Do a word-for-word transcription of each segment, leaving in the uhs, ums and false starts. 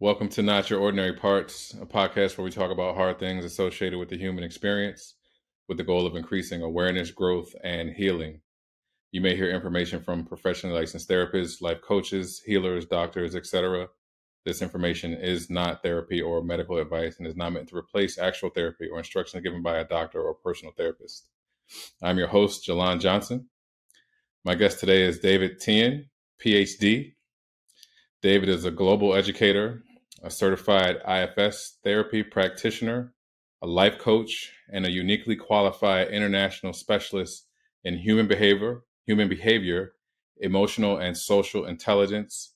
Welcome to Not Your Ordinary Parts, a podcast where we talk about hard things associated with the human experience with the goal of increasing awareness, growth, and healing. You may hear information from professionally licensed therapists, life coaches, healers, doctors, et cetera. This information is not therapy or medical advice and is not meant to replace actual therapy or instructions given by a doctor or personal therapist. I'm your host, Jalan Johnson. My guest today is David Tian, P H D. David is a global educator, a certified I F S therapy practitioner, a life coach, and a uniquely qualified international specialist in human behavior, human behavior, emotional and social intelligence,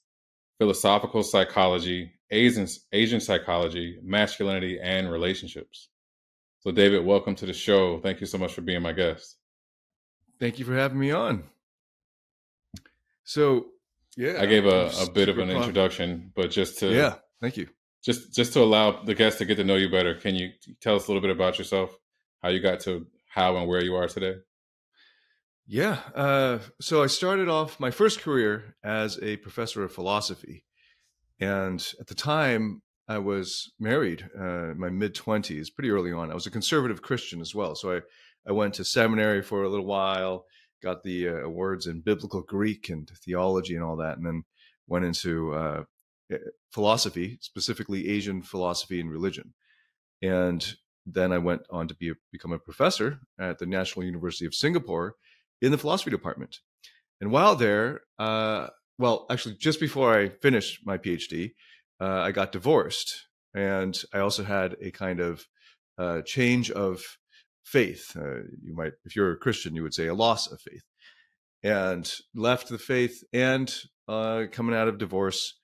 philosophical psychology, Asian, Asian psychology, masculinity, and relationships. So David, welcome to the show. Thank you so much for being my guest. Thank you for having me on. So, yeah, I gave a, a bit of an introduction, but just to, yeah, thank you. Just, just to allow the guests to get to know you better. Can you tell us a little bit about yourself, how you got to how and where you are today? Yeah. Uh, so I started off my first career as a professor of philosophy. And at the time I was married, uh, in my mid twenties, pretty early on. I was a conservative Christian as well. So I, I went to seminary for a little while, got the uh, awards in biblical Greek and theology and all that. And then went into, uh, philosophy, specifically Asian philosophy and religion. And then I went on to be, become a professor at the National University of Singapore in the philosophy department. And while there, uh, well, actually, just before I finished my PhD, uh, I got divorced. And I also had a kind of uh, change of faith. Uh, you might, if you're a Christian, you would say a loss of faith. And left the faith and uh, coming out of divorce,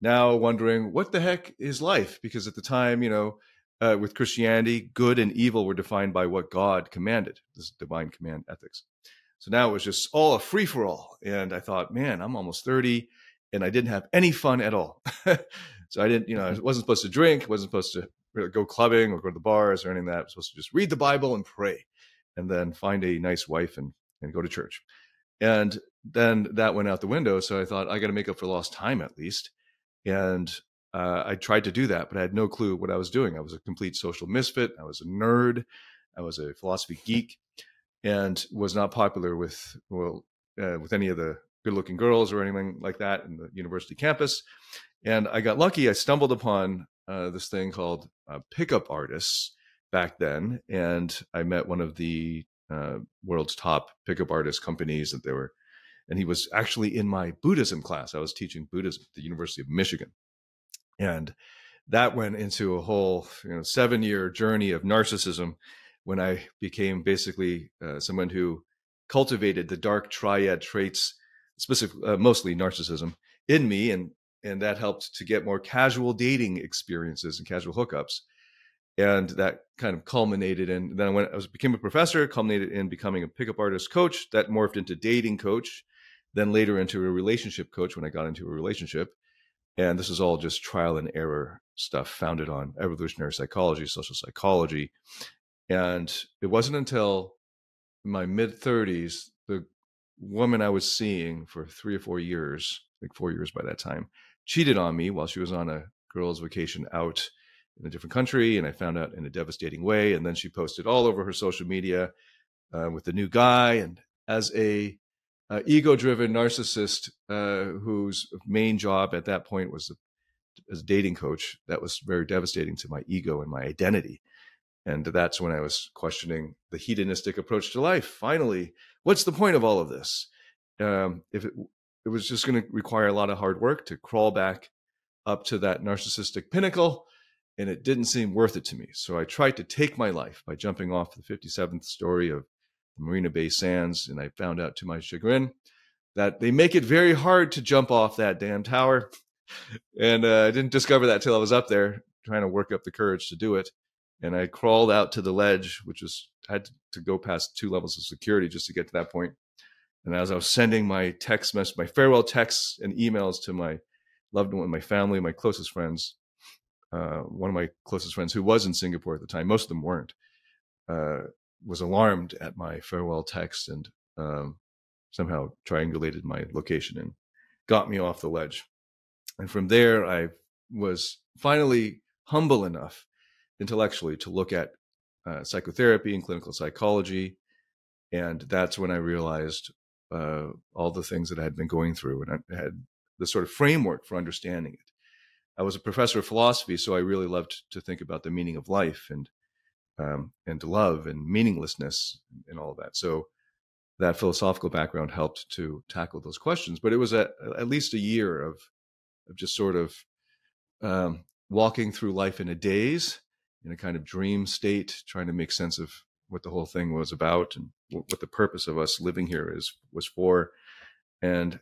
now wondering what the heck is life? Because at the time, you know, uh, with Christianity, good and evil were defined by what God commanded. This is divine command ethics. So now it was just all a free for all. And I thought, man, I'm almost thirty and I didn't have any fun at all. So I didn't, you know, I wasn't supposed to drink, wasn't supposed to go clubbing or go to the bars or anything like that. I was supposed to just read the Bible and pray and then find a nice wife and, and go to church. And then that went out the window. So I thought I got to make up for lost time at least. And uh, I tried to do that, but I had no clue what I was doing. I was a complete social misfit. I was a nerd. I was a philosophy geek. And was not popular with well uh, with any of the good-looking girls or anything like that in the university campus. And I got lucky. I stumbled upon uh, this thing called uh, pickup artists back then, and I met one of the uh, world's top pickup artist companies that they were, and he was actually in my Buddhism class. I was teaching Buddhism at the University of Michigan, and that went into a whole you know seven-year journey of narcissism. When I became basically uh, someone who cultivated the dark triad traits, specific, uh, mostly narcissism, in me, and and that helped to get more casual dating experiences and casual hookups, and that kind of culminated in. Then I went, I was, became a professor, culminated in becoming a pickup artist coach, that morphed into dating coach, then later into a relationship coach when I got into a relationship, and this is all just trial and error stuff founded on evolutionary psychology, social psychology. And it wasn't until my mid-thirties, the woman I was seeing for three or four years, like four years by that time, cheated on me while she was on a girls' vacation out in a different country. And I found out in a devastating way. And then she posted all over her social media uh, with the new guy. And as a uh, ego-driven narcissist uh, whose main job at that point was as a dating coach, that was very devastating to my ego and my identity. And that's when I was questioning the hedonistic approach to life. Finally, what's the point of all of this? Um, if it, it was just going to require a lot of hard work to crawl back up to that narcissistic pinnacle, and it didn't seem worth it to me. So I tried to take my life by jumping off the fifty-seventh story of the Marina Bay Sands, and I found out to my chagrin that they make it very hard to jump off that damn tower. And uh, I didn't discover that till I was up there trying to work up the courage to do it. And I crawled out to the ledge, which was, I had to go past two levels of security just to get to that point. And as I was sending my text message, my farewell texts and emails to my loved one, my family, my closest friends, uh, one of my closest friends who was in Singapore at the time, most of them weren't, uh, was alarmed at my farewell text and um, somehow triangulated my location and got me off the ledge. And from there, I was finally humble enough intellectually to look at uh, psychotherapy and clinical psychology. And that's when I realized uh, all the things that I had been going through, and I had the sort of framework for understanding it. I was a professor of philosophy, so I really loved to think about the meaning of life and um, and love and meaninglessness and all of that. So that philosophical background helped to tackle those questions. But it was a, at least a year of of just sort of um, walking through life in a daze, in a kind of dream state, trying to make sense of what the whole thing was about and what the purpose of us living here is was for. And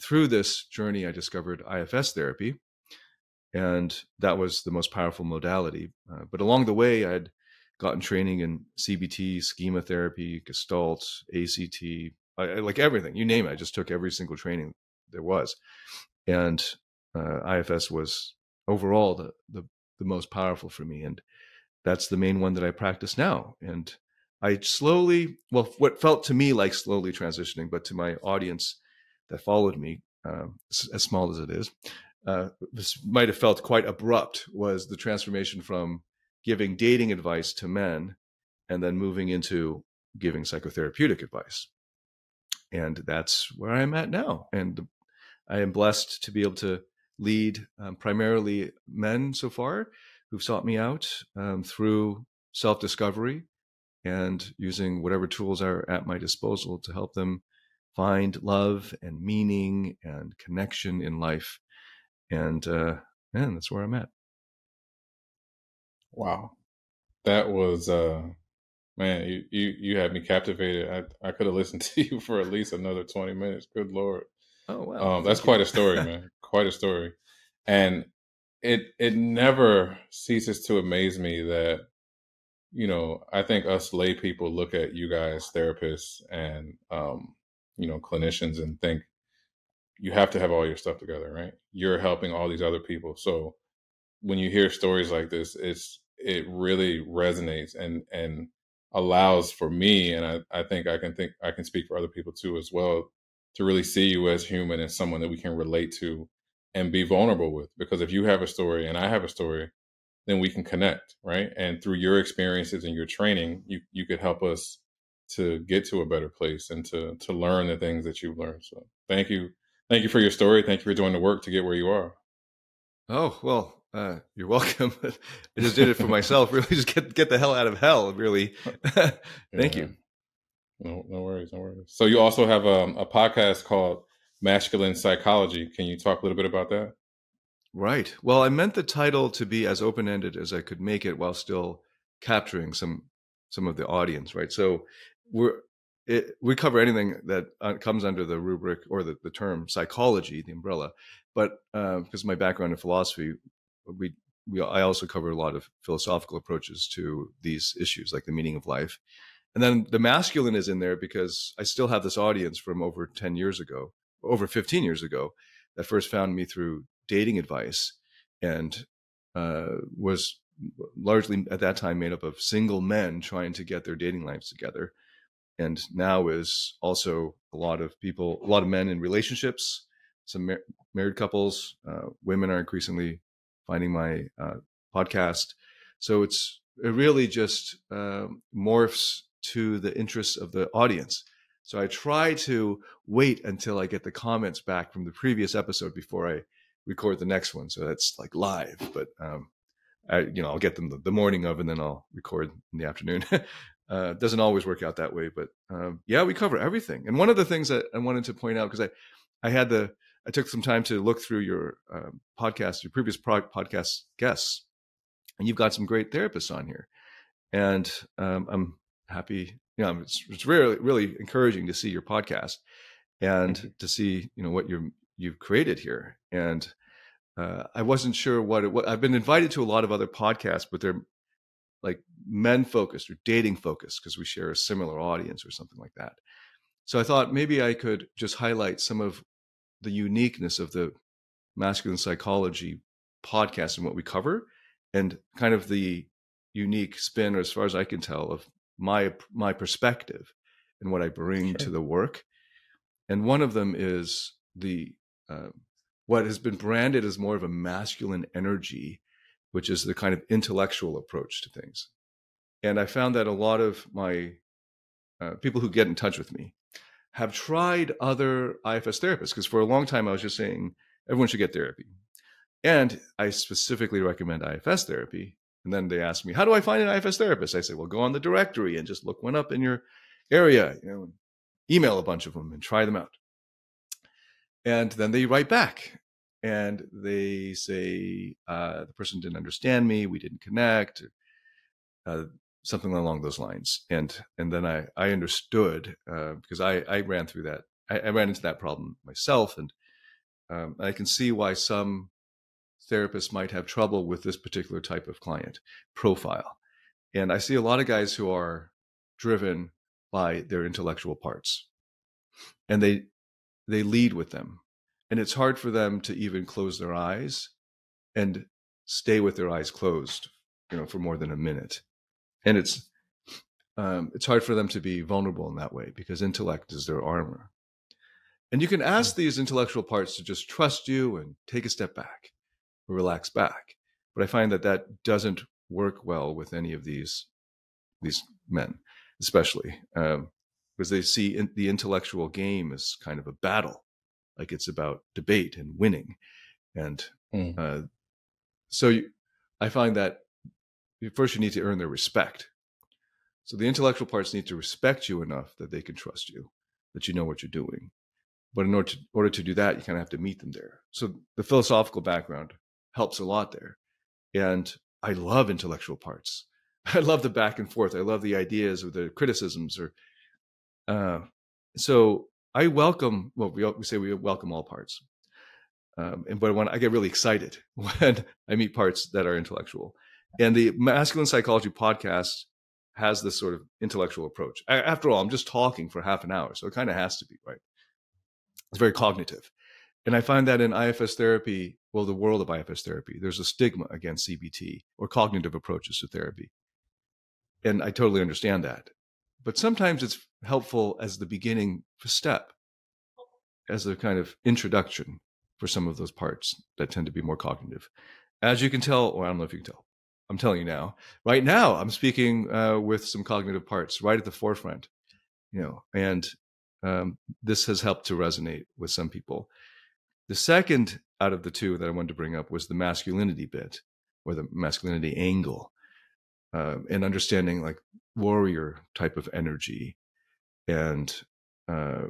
through this journey, I discovered I F S therapy. And that was the most powerful modality. Uh, but along the way, I had gotten training in C B T, schema therapy, Gestalt, A C T, I, I, like everything, you name it. I just took every single training there was. And uh, I F S was overall the, the, the most powerful for me. And that's the main one that I practice now. And I slowly, well, what felt to me like slowly transitioning, but to my audience that followed me, uh, as small as it is, Uh, this might have felt quite abrupt, was the transformation from giving dating advice to men and then moving into giving psychotherapeutic advice. And that's where I'm at now. And I am blessed to be able to lead um, primarily men so far who've sought me out um, through self-discovery and using whatever tools are at my disposal to help them find love and meaning and connection in life. And, uh, man, that's where I'm at. Wow. That was, uh, man, you, you, you had me captivated. I, I could have listened to you for at least another twenty minutes. Good Lord. Oh, wow. Um, that's quite a story, man. Quite a story. And it, it never ceases to amaze me that, you know, I think us lay people look at you guys, therapists and, um, you know, clinicians, and think, you have to have all your stuff together, right? You're helping all these other people. So when you hear stories like this, it's, it really resonates and, and allows for me. And I, I think I can think I can speak for other people too, as well, to really see you as human and someone that we can relate to and be vulnerable with, because if you have a story and I have a story, then we can connect. Right. And through your experiences and your training, you, you could help us to get to a better place and to, to learn the things that you've learned. So thank you. Thank you for your story. Thank you for doing the work to get where you are. Oh, well, uh, you're welcome. I just did it for myself. Really, just get get the hell out of hell, really. Thank yeah. you. No, no worries, no worries. So you also have um, a podcast called Masculine Psychology. Can you talk a little bit about that? Right. Well, I meant the title to be as open-ended as I could make it while still capturing some some of the audience, right? So we're It, we cover anything that uh, comes under the rubric or the, the term psychology, the umbrella. But uh, because of my background in philosophy, we, we I also cover a lot of philosophical approaches to these issues, like the meaning of life. And then the masculine is in there because I still have this audience from over ten years ago, over fifteen years ago, that first found me through dating advice and uh, was largely at that time made up of single men trying to get their dating lives together. And now is also a lot of people, a lot of men in relationships, some mar- married couples, uh, women are increasingly finding my uh, podcast. So it's it really just uh, morphs to the interests of the audience. So I try to wait until I get the comments back from the previous episode before I record the next one. So that's like live, but um, I, you know, I'll get them the, the morning of, and then I'll record in the afternoon. Uh, doesn't always work out that way, but um, yeah, we cover everything. And one of the things that I wanted to point out, because I, I had the, I took some time to look through your uh, podcast, your previous pro- podcast guests, and you've got some great therapists on here, and um, I'm happy. You know, it's, it's really, really encouraging to see your podcast and to see, you know, what you're you've created here. And uh, I wasn't sure what it was. I've been invited to a lot of other podcasts, but they're like men focused or dating focused, because we share a similar audience or something like that. So I thought maybe I could just highlight some of the uniqueness of the Masculine Psychology podcast and what we cover, and kind of the unique spin, or as far as I can tell, of my my perspective and what I bring sure. to the work. And one of them is the uh, what has been branded as more of a masculine energy, which is the kind of intellectual approach to things. And I found that a lot of my uh, people who get in touch with me have tried other I F S therapists, because for a long time I was just saying everyone should get therapy. And I specifically recommend I F S therapy. And then they ask me, how do I find an I F S therapist? I say, well, go on the directory and just look one up in your area, you know, and email a bunch of them and try them out. And then they write back and they say, uh, the person didn't understand me. We didn't connect, uh, something along those lines. And, and then I, I understood, uh, because I, I ran through that. I, I ran into that problem myself. And, um, I can see why some therapists might have trouble with this particular type of client profile. And I see a lot of guys who are driven by their intellectual parts, and they, they lead with them. And it's hard for them to even close their eyes and stay with their eyes closed, you know, for more than a minute. And it's, um, it's hard for them to be vulnerable in that way, because intellect is their armor. And you can ask these intellectual parts to just trust you and take a step back, relax back. But I find that that doesn't work well with any of these, these men, especially, um, because they see in the intellectual game as kind of a battle, like it's about debate and winning. And mm. uh, so you, I find that first you need to earn their respect. So the intellectual parts need to respect you enough that they can trust you, that you know what you're doing. But in order to, order to do that, you kind of have to meet them there. So the philosophical background helps a lot there. And I love intellectual parts. I love the back and forth. I love the ideas or the criticisms or, uh, so I welcome, well, we, we say we welcome all parts. Um, and, but when I get really excited when I meet parts that are intellectual, and the Masculine Psychology podcast has this sort of intellectual approach. I, after all, I'm just talking for half an hour. So it kind of has to be, right? It's very cognitive. And I find that in I F S therapy, well, the world of I F S therapy, there's a stigma against C B T or cognitive approaches to therapy. And I totally understand that. But sometimes it's helpful as the beginning step, as a kind of introduction for some of those parts that tend to be more cognitive. As you can tell, or I don't know if you can tell, I'm telling you now, right now, I'm speaking uh, with some cognitive parts right at the forefront, you know, and um, this has helped to resonate with some people. The second out of the two that I wanted to bring up was the masculinity bit, or the masculinity angle, um, and understanding like warrior type of energy, and uh,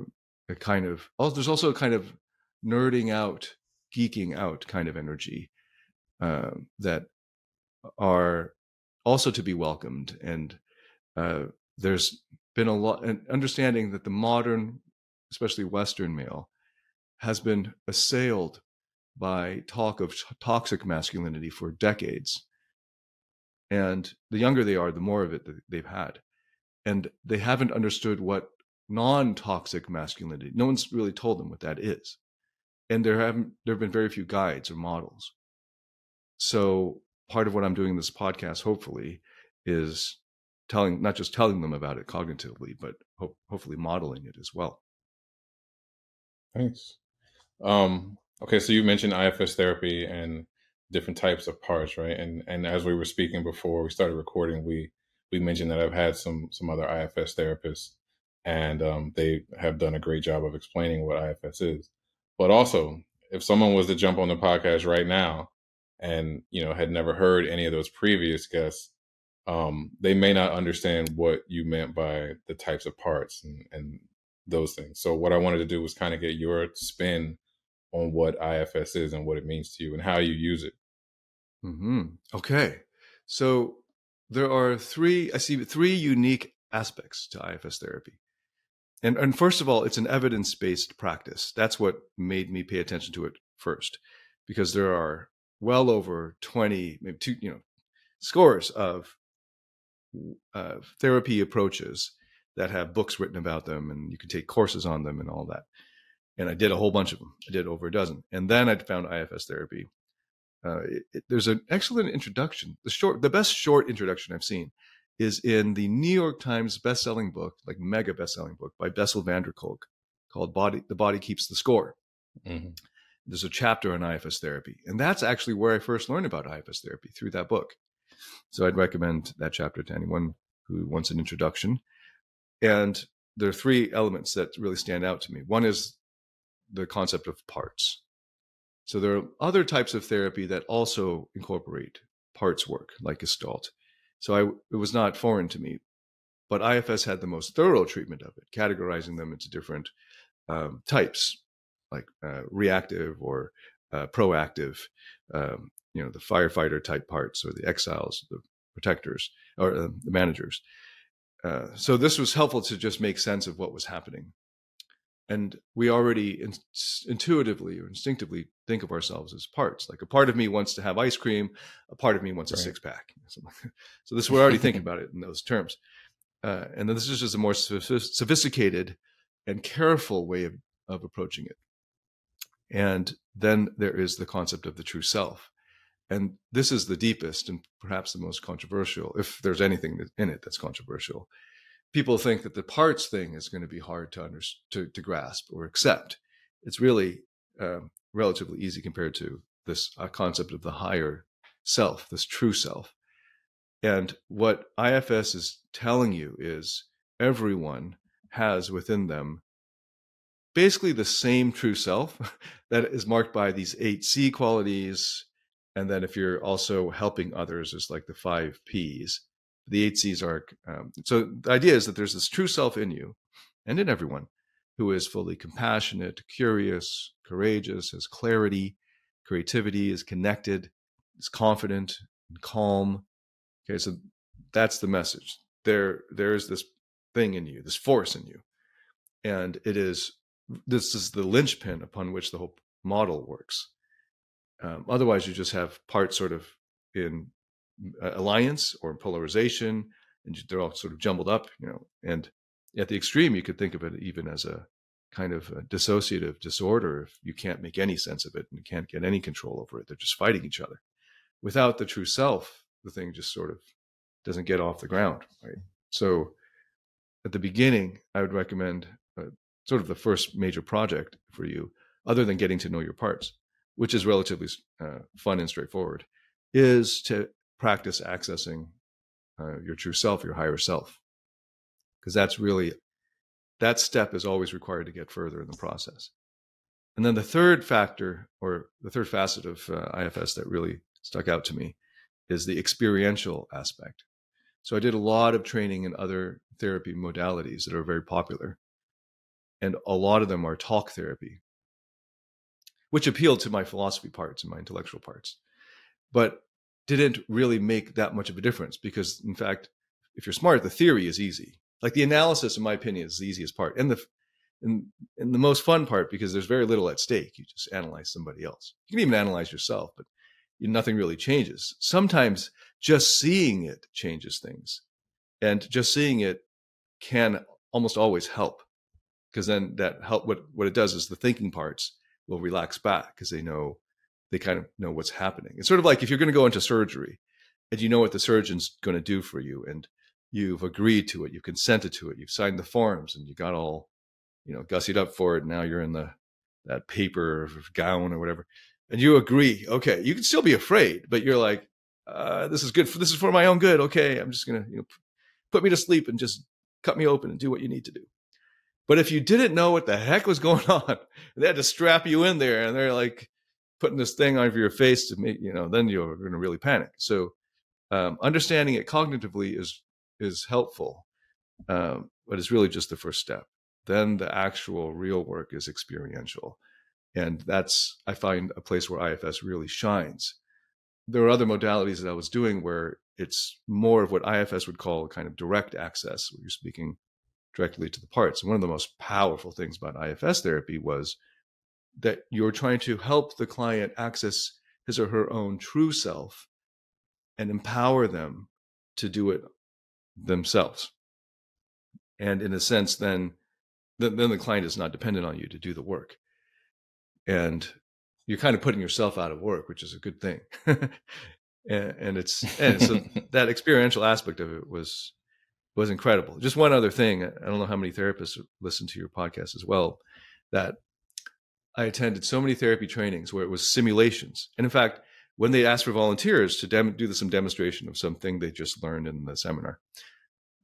a kind of, oh, there's also a kind of nerding out, geeking out kind of energy uh, that are also to be welcomed. And uh, there's been a lot, and understanding that the modern, especially Western male, has been assailed by talk of toxic masculinity for decades. And the younger they are, the more of it that they've had. And they haven't understood what non-toxic masculinity, no one's really told them what that is. And there haven't, there have been very few guides or models. So part of what I'm doing in this podcast, hopefully, is telling, not just telling them about it cognitively, but ho- hopefully modeling it as well. Thanks. Um, okay, so you mentioned I F S therapy and different types of parts, right? And and as we were speaking before we started recording, we we mentioned that I've had some some other I F S therapists, and um, they have done a great job of explaining what I F S is. But also, if someone was to jump on the podcast right now and, you know, had never heard any of those previous guests, um, they may not understand what you meant by the types of parts and and those things. So what I wanted to do was kind of get your spin on what I F S is and what it means to you and how you use it. Mm-hmm. Okay. So there are three, I see three unique aspects to I F S therapy. And, and first of all, it's an evidence-based practice. That's what made me pay attention to it first, because there are well over twenty, maybe two, you know, scores of uh, therapy approaches that have books written about them, and you can take courses on them and all that. And I did a whole bunch of them. I did over a dozen. And then I found I F S therapy. Uh, it, it, there's an excellent introduction. The short, the best short introduction I've seen is in the New York Times best-selling book, like mega best-selling book by Bessel van der Kolk, called Body: The Body Keeps the Score. Mm-hmm. There's a chapter on I F S therapy. And that's actually where I first learned about I F S therapy, through that book. So I'd recommend that chapter to anyone who wants an introduction. And there are three elements that really stand out to me. One is the concept of parts. So there are other types of therapy that also incorporate parts work, like Gestalt. So I, it was not foreign to me, but I F S had the most thorough treatment of it, categorizing them into different um, types, like uh, reactive or uh, proactive, um, you know, the firefighter type parts, or the exiles, the protectors, or uh, the managers. Uh, so this was helpful to just make sense of what was happening. And we already in, intuitively or instinctively think of ourselves as parts. Like, a part of me wants to have ice cream, a part of me wants right. a six pack. So this, we're already thinking about it in those terms. Uh, and then this is just a more sophisticated and careful way of, of approaching it. And then there is the concept of the true self. And this is the deepest and perhaps the most controversial, if there's anything in it that's controversial. People think that the parts thing is going to be hard to under, to, to grasp or accept. It's really um, relatively easy compared to this uh, concept of the higher self, this true self. And what I F S is telling you is everyone has within them basically the same true self that is marked by these eight C qualities. And then if you're also helping others, it's like the five Ps. The eight C's are, um, so the idea is that there's this true self in you and in everyone who is fully compassionate, curious, courageous, has clarity, creativity, is connected, is confident, and calm. Okay, so that's the message. There, there is this thing in you, this force in you. And it is, this is the linchpin upon which the whole model works. Um, otherwise, you just have parts sort of in alliance or polarization, and they're all sort of jumbled up, you know. And at the extreme, you could think of it even as a kind of a dissociative disorder. If you can't make any sense of it and can't get any control over it, they're just fighting each other. Without the true self, the thing just sort of doesn't get off the ground, right? So at the beginning, I would recommend uh, sort of the first major project for you, other than getting to know your parts, which is relatively uh, fun and straightforward, is to practice accessing uh, your true self, your higher self, because that's really, that step is always required to get further in the process. And then the third factor, or the third facet of uh, I F S that really stuck out to me, is the experiential aspect. So I did a lot of training in other therapy modalities that are very popular, and a lot of them are talk therapy, which appealed to my philosophy parts and my intellectual parts, but didn't really make that much of a difference, because in fact, if you're smart, the theory is easy. Like, the analysis, in my opinion, is the easiest part, and the and, and the most fun part, because there's very little at stake. You just analyze somebody else. You can even analyze yourself, but nothing really changes. Sometimes just seeing it changes things, and just seeing it can almost always help, because then that help. What what it does is the thinking parts will relax back, because they know. They kind of know what's happening. It's sort of like if you're going to go into surgery and you know what the surgeon's going to do for you, and you've agreed to it, you've consented to it, you've signed the forms, and you got all, you know, gussied up for it. And now you're in the, that paper gown or whatever, and you agree. Okay. You can still be afraid, but you're like, uh, this is good for, this is for my own good. Okay. I'm just going to, you know, put me to sleep and just cut me open and do what you need to do. But if you didn't know what the heck was going on, they had to strap you in there, and they're like, putting this thing over your face to make, you know, then you're going to really panic. So um, understanding it cognitively is, is helpful, um, but it's really just the first step. Then the actual real work is experiential. And that's, I find, a place where I F S really shines. There are other modalities that I was doing where it's more of what I F S would call kind of direct access, where you're speaking directly to the parts. And one of the most powerful things about I F S therapy was that you're trying to help the client access his or her own true self and empower them to do it themselves. And in a sense, then, then the client is not dependent on you to do the work. And you're kind of putting yourself out of work, which is a good thing. and, and it's, and so that experiential aspect of it was, was incredible. Just one other thing. I don't know how many therapists listen to your podcast as well, that I attended so many therapy trainings where it was simulations. And in fact, when they asked for volunteers to dem- do some demonstration of something they just learned in the seminar,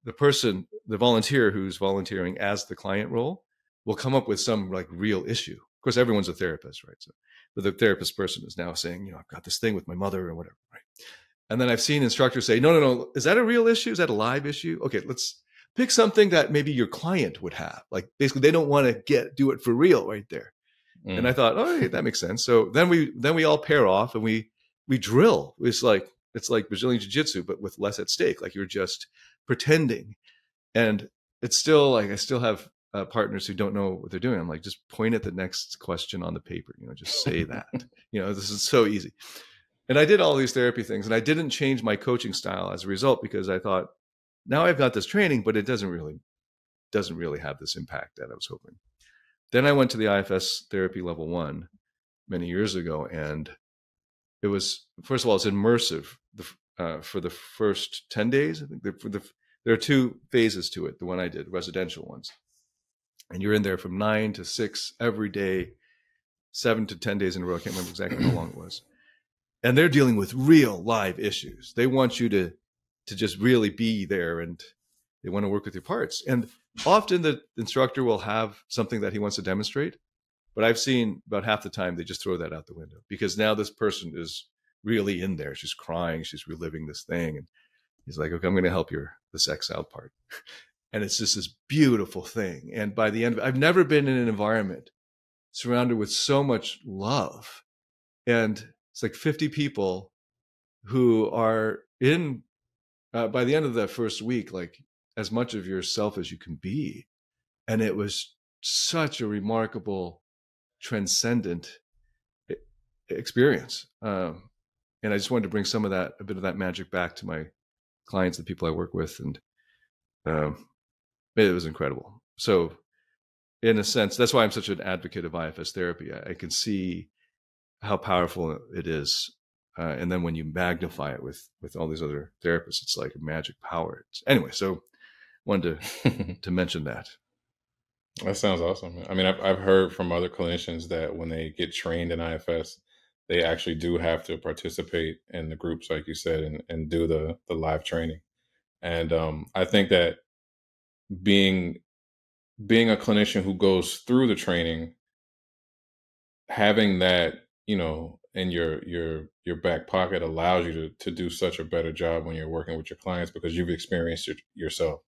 the person, the volunteer who's volunteering as the client role will come up with some like real issue. Of course, everyone's a therapist, right? So, but the therapist person is now saying, you know, I've got this thing with my mother or whatever, right? And then I've seen instructors say, no, no, no, is that a real issue? Is that a live issue? Okay, let's pick something that maybe your client would have. Like basically they don't want to get, do it for real right there. Mm. And I thought, oh, hey, that makes sense. So then we, then we all pair off and we, we drill. It's like, it's like Brazilian Jiu-Jitsu, but with less at stake. Like you're just pretending. And it's still like, I still have uh, partners who don't know what they're doing. I'm like, just point at the next question on the paper, you know, just say that, you know, this is so easy. And I did all these therapy things and I didn't change my coaching style as a result, because I thought, now I've got this training, but it doesn't really, doesn't really have this impact that I was hoping. Then I went to the I F S Therapy Level One many years ago. And it was, first of all, it's immersive uh, for the first ten days. I think the, for the, there are two phases to it. The one I did, residential ones. And you're in there from nine to six every day, seven to ten days in a row. I can't remember exactly how long it was. And they're dealing with real live issues. They want you to, to just really be there, and they want to work with your parts. And often the instructor will have something that he wants to demonstrate, but I've seen about half the time they just throw that out the window, because now this person is really in there. She's crying. She's reliving this thing. And he's like, okay, I'm going to help your, this exiled part. And it's just this beautiful thing. And by the end of it, I've never been in an environment surrounded with so much love. And it's like fifty people who are in, uh, by the end of that first week, like as much of yourself as you can be. And it was such a remarkable, transcendent experience. Um, and I just wanted to bring some of that, a bit of that magic back to my clients, the people I work with. And um, it was incredible. So in a sense, that's why I'm such an advocate of I F S therapy. I, I can see how powerful it is. Uh, and then when you magnify it with, with all these other therapists, it's like a magic power. It's, anyway, so wanted to, to mention that. That sounds awesome. I mean, I've, I've heard from other clinicians that when they get trained in I F S, they actually do have to participate in the groups, like you said, and, and do the, the live training. And um, I think that being being a clinician who goes through the training, having that, you know, in your your your back pocket allows you to, to do such a better job when you're working with your clients, because you've experienced it yourself.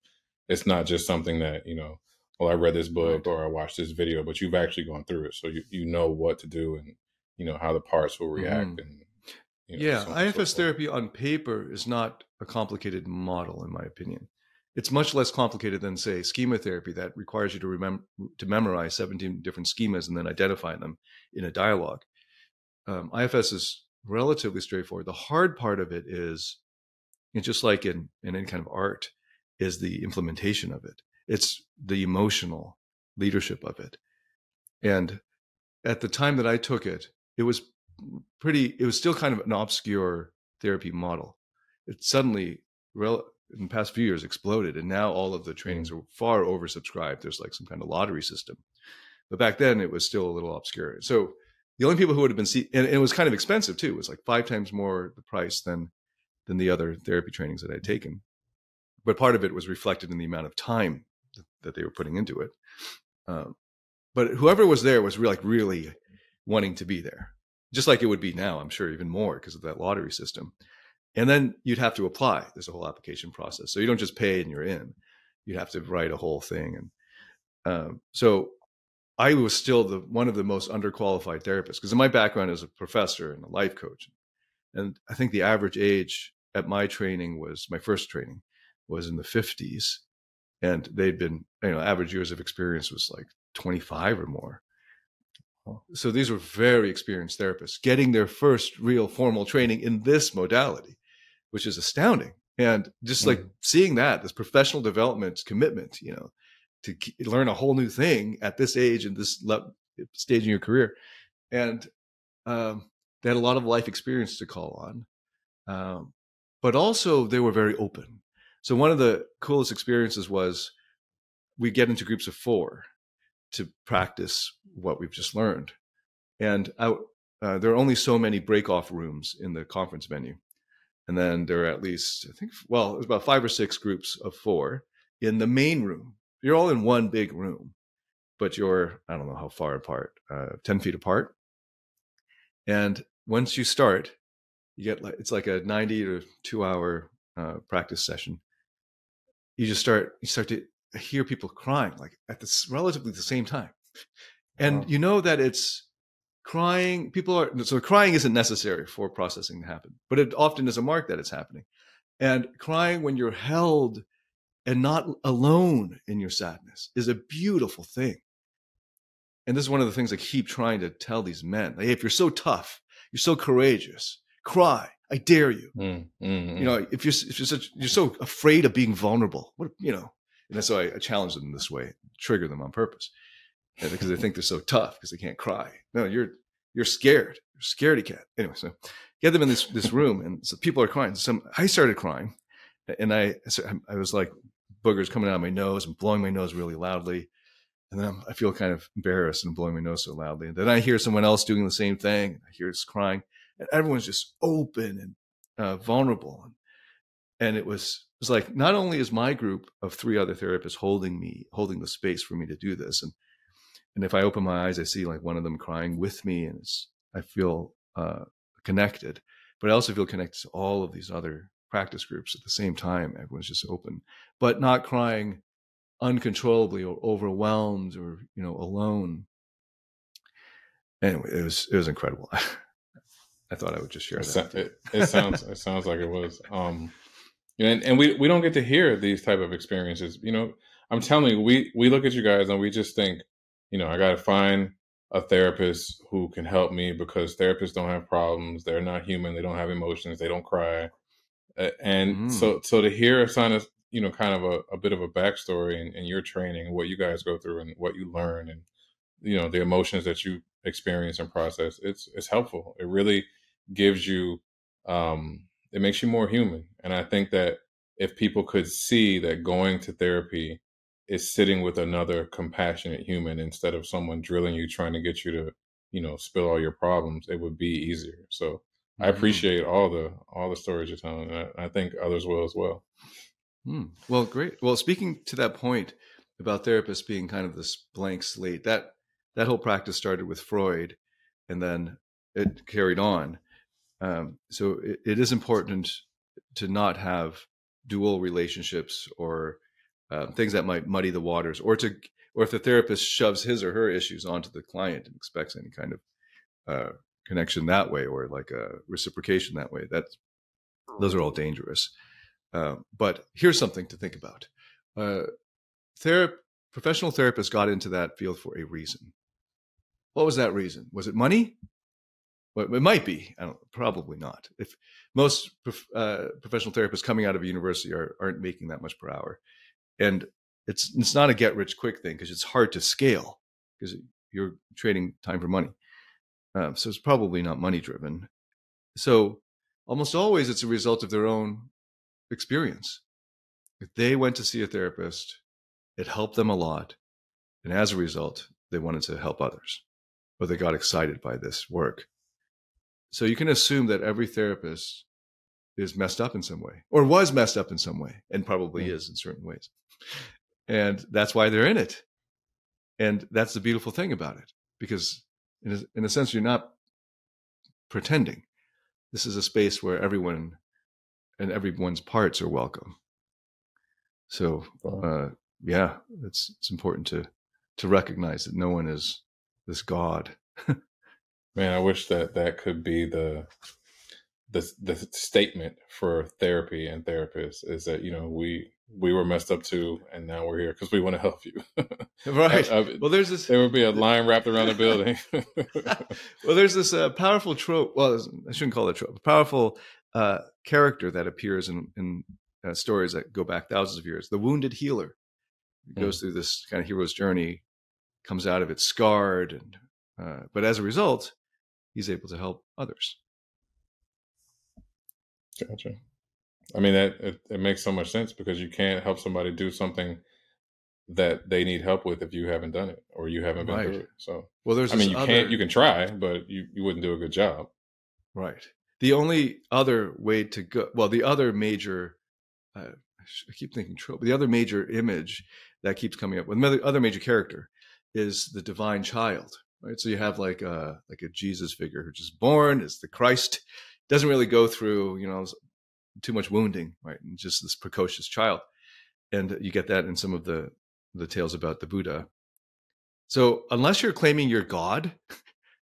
It's not just something that, you know, well, I read this book or I watched this video, but you've actually gone through it. So you, you know what to do and, you know, how the parts will react. Mm. And you know, yeah, so I F S so therapy on paper is not a complicated model, in my opinion. It's much less complicated than, say, schema therapy that requires you to remember to memorize seventeen different schemas and then identify them in a dialogue. Um, I F S is relatively straightforward. The hard part of it is, and just like in, in any kind of art, is the implementation of it. It's the emotional leadership of it. And at the time that I took it, it was pretty, it was still kind of an obscure therapy model. It suddenly, in the past few years, exploded. And now all of the trainings are far oversubscribed. There's like some kind of lottery system. But back then it was still a little obscure. So the only people who would have been, see- and it was kind of expensive too. It was like five times more the price than, than the other therapy trainings that I'd taken. But part of it was reflected in the amount of time that they were putting into it. Um, but whoever was there was really, like really wanting to be there, just like it would be now, I'm sure, even more because of that lottery system. And then you'd have to apply. There's a whole application process. So you don't just pay and you're in. You'd have to write a whole thing. And um, so I was still the one of the most underqualified therapists, because my background is a professor and a life coach. And I think the average age at my training was, my first training was in the fifties. And they'd been, you know, average years of experience was like twenty-five or more. So these were very experienced therapists getting their first real formal training in this modality, which is astounding. And just like mm-hmm. seeing that, this professional development commitment, you know, to k- learn a whole new thing at this age and this le- stage in your career. And um, they had a lot of life experience to call on. Um, but also they were very open. So one of the coolest experiences was we get into groups of four to practice what we've just learned. And I, uh, there are only so many break-off rooms in the conference venue. And then there are at least, I think, well, it was about five or six groups of four in the main room. You're all in one big room, but you're, I don't know how far apart, uh, ten feet apart. And once you start, you get like, it's like a ninety or two hour uh, practice session. You just start, you start to hear people crying, like at this relatively the same time. And wow. You know that it's crying, people are, so crying isn't necessary for processing to happen, but it often is a mark that it's happening. And crying when you're held and not alone in your sadness is a beautiful thing. And this is one of the things I keep trying to tell these men. Like, hey, if you're so tough, you're so courageous, cry. I dare you. Mm, mm, you know, if you're if you're, such, you're so afraid of being vulnerable, what, you know, and so I, I challenge them this way, trigger them on purpose, and because they think they're so tough because they can't cry. No, you're you're scared. You're scaredy cat. Anyway, so get them in this this room, and so people are crying. Some I started crying, and I so I was like boogers coming out of my nose and blowing my nose really loudly. And then I'm, I feel kind of embarrassed and blowing my nose so loudly. And then I hear someone else doing the same thing. And I hear us crying. And everyone's just open and uh, vulnerable. And, and it was, it was like, not only is my group of three other therapists holding me, holding the space for me to do this. And and if I open my eyes, I see like one of them crying with me. And it's, I feel uh, connected. But I also feel connected to all of these other practice groups at the same time. Everyone's just open, but not crying uncontrollably or overwhelmed or, you know, alone. Anyway, it was, it was incredible. I thought I would just share that. It, it sounds, it sounds like it was, um, and, and we, we don't get to hear these type of experiences. You know, I'm telling you, we, we look at you guys and we just think, you know, I got to find a therapist who can help me because therapists don't have problems. They're not human. They don't have emotions. They don't cry. Uh, and mm. so, so to hear a sign of, you know, kind of a, a bit of a backstory and, and your training, what you guys go through and what you learn and, you know, the emotions that you experience and process, it's, it's helpful. It really gives you, um, it makes you more human. And I think that if people could see that going to therapy is sitting with another compassionate human, instead of someone drilling you, trying to get you to, you know, spill all your problems, it would be easier. So mm-hmm. I appreciate all the, all the stories you're telling. And I, I think others will as well. Hmm. Well, great. Well, speaking to that point about therapists being kind of this blank slate, that that whole practice started with Freud, and then it carried on. Um, so it, it is important to not have dual relationships or uh, things that might muddy the waters, or to, or if the therapist shoves his or her issues onto the client and expects any kind of uh, connection that way, or like a reciprocation that way. That's, those are all dangerous. Uh, but here's something to think about. Uh, therap- professional therapists got into that field for a reason. What was that reason? Was it money? Well, it might be. I don't, probably not. If most prof- uh, professional therapists coming out of a university are, aren't making that much per hour, and it's it's not a get rich quick thing because it's hard to scale because you're trading time for money. Um, so it's probably not money driven. So almost always it's a result of their own experience. If they went to see a therapist, it helped them a lot. And as a result, they wanted to help others, or they got excited by this work. So you can assume that every therapist is messed up in some way, or was messed up in some way, and probably mm-hmm. is in certain ways. And that's why they're in it. And that's the beautiful thing about it, because in a, in a sense, you're not pretending. This is a space where everyone and everyone's parts are welcome. So, uh, yeah, it's it's important to to recognize that no one is this God. Man, I wish that that could be the the the statement for therapy and therapists, is that, you know, we we were messed up too, and now we're here because we want to help you. Right. I, I, well, there's this. There would be a line wrapped around the building. Well, there's this uh, powerful trope. Well, I shouldn't call it a trope. Powerful. Uh, character that appears in, in uh, stories that go back thousands of years. The wounded healer mm. goes through this kind of hero's journey, comes out of it scarred, and uh, but as a result, he's able to help others. Gotcha. I mean, that it, it makes so much sense, because you can't help somebody do something that they need help with if you haven't done it or you haven't been right. through it. So, well, there's I mean, you other... can't, you can try, but you, you wouldn't do a good job. Right. The only other way to go, well, the other major, uh, I keep thinking trope, the other major image that keeps coming up with the other major character is the divine child, right? So you have like a, like a Jesus figure who's just born as the Christ, doesn't really go through, you know, too much wounding, right? And just this precocious child. And you get that in some of the, the tales about the Buddha. So unless you're claiming you're God,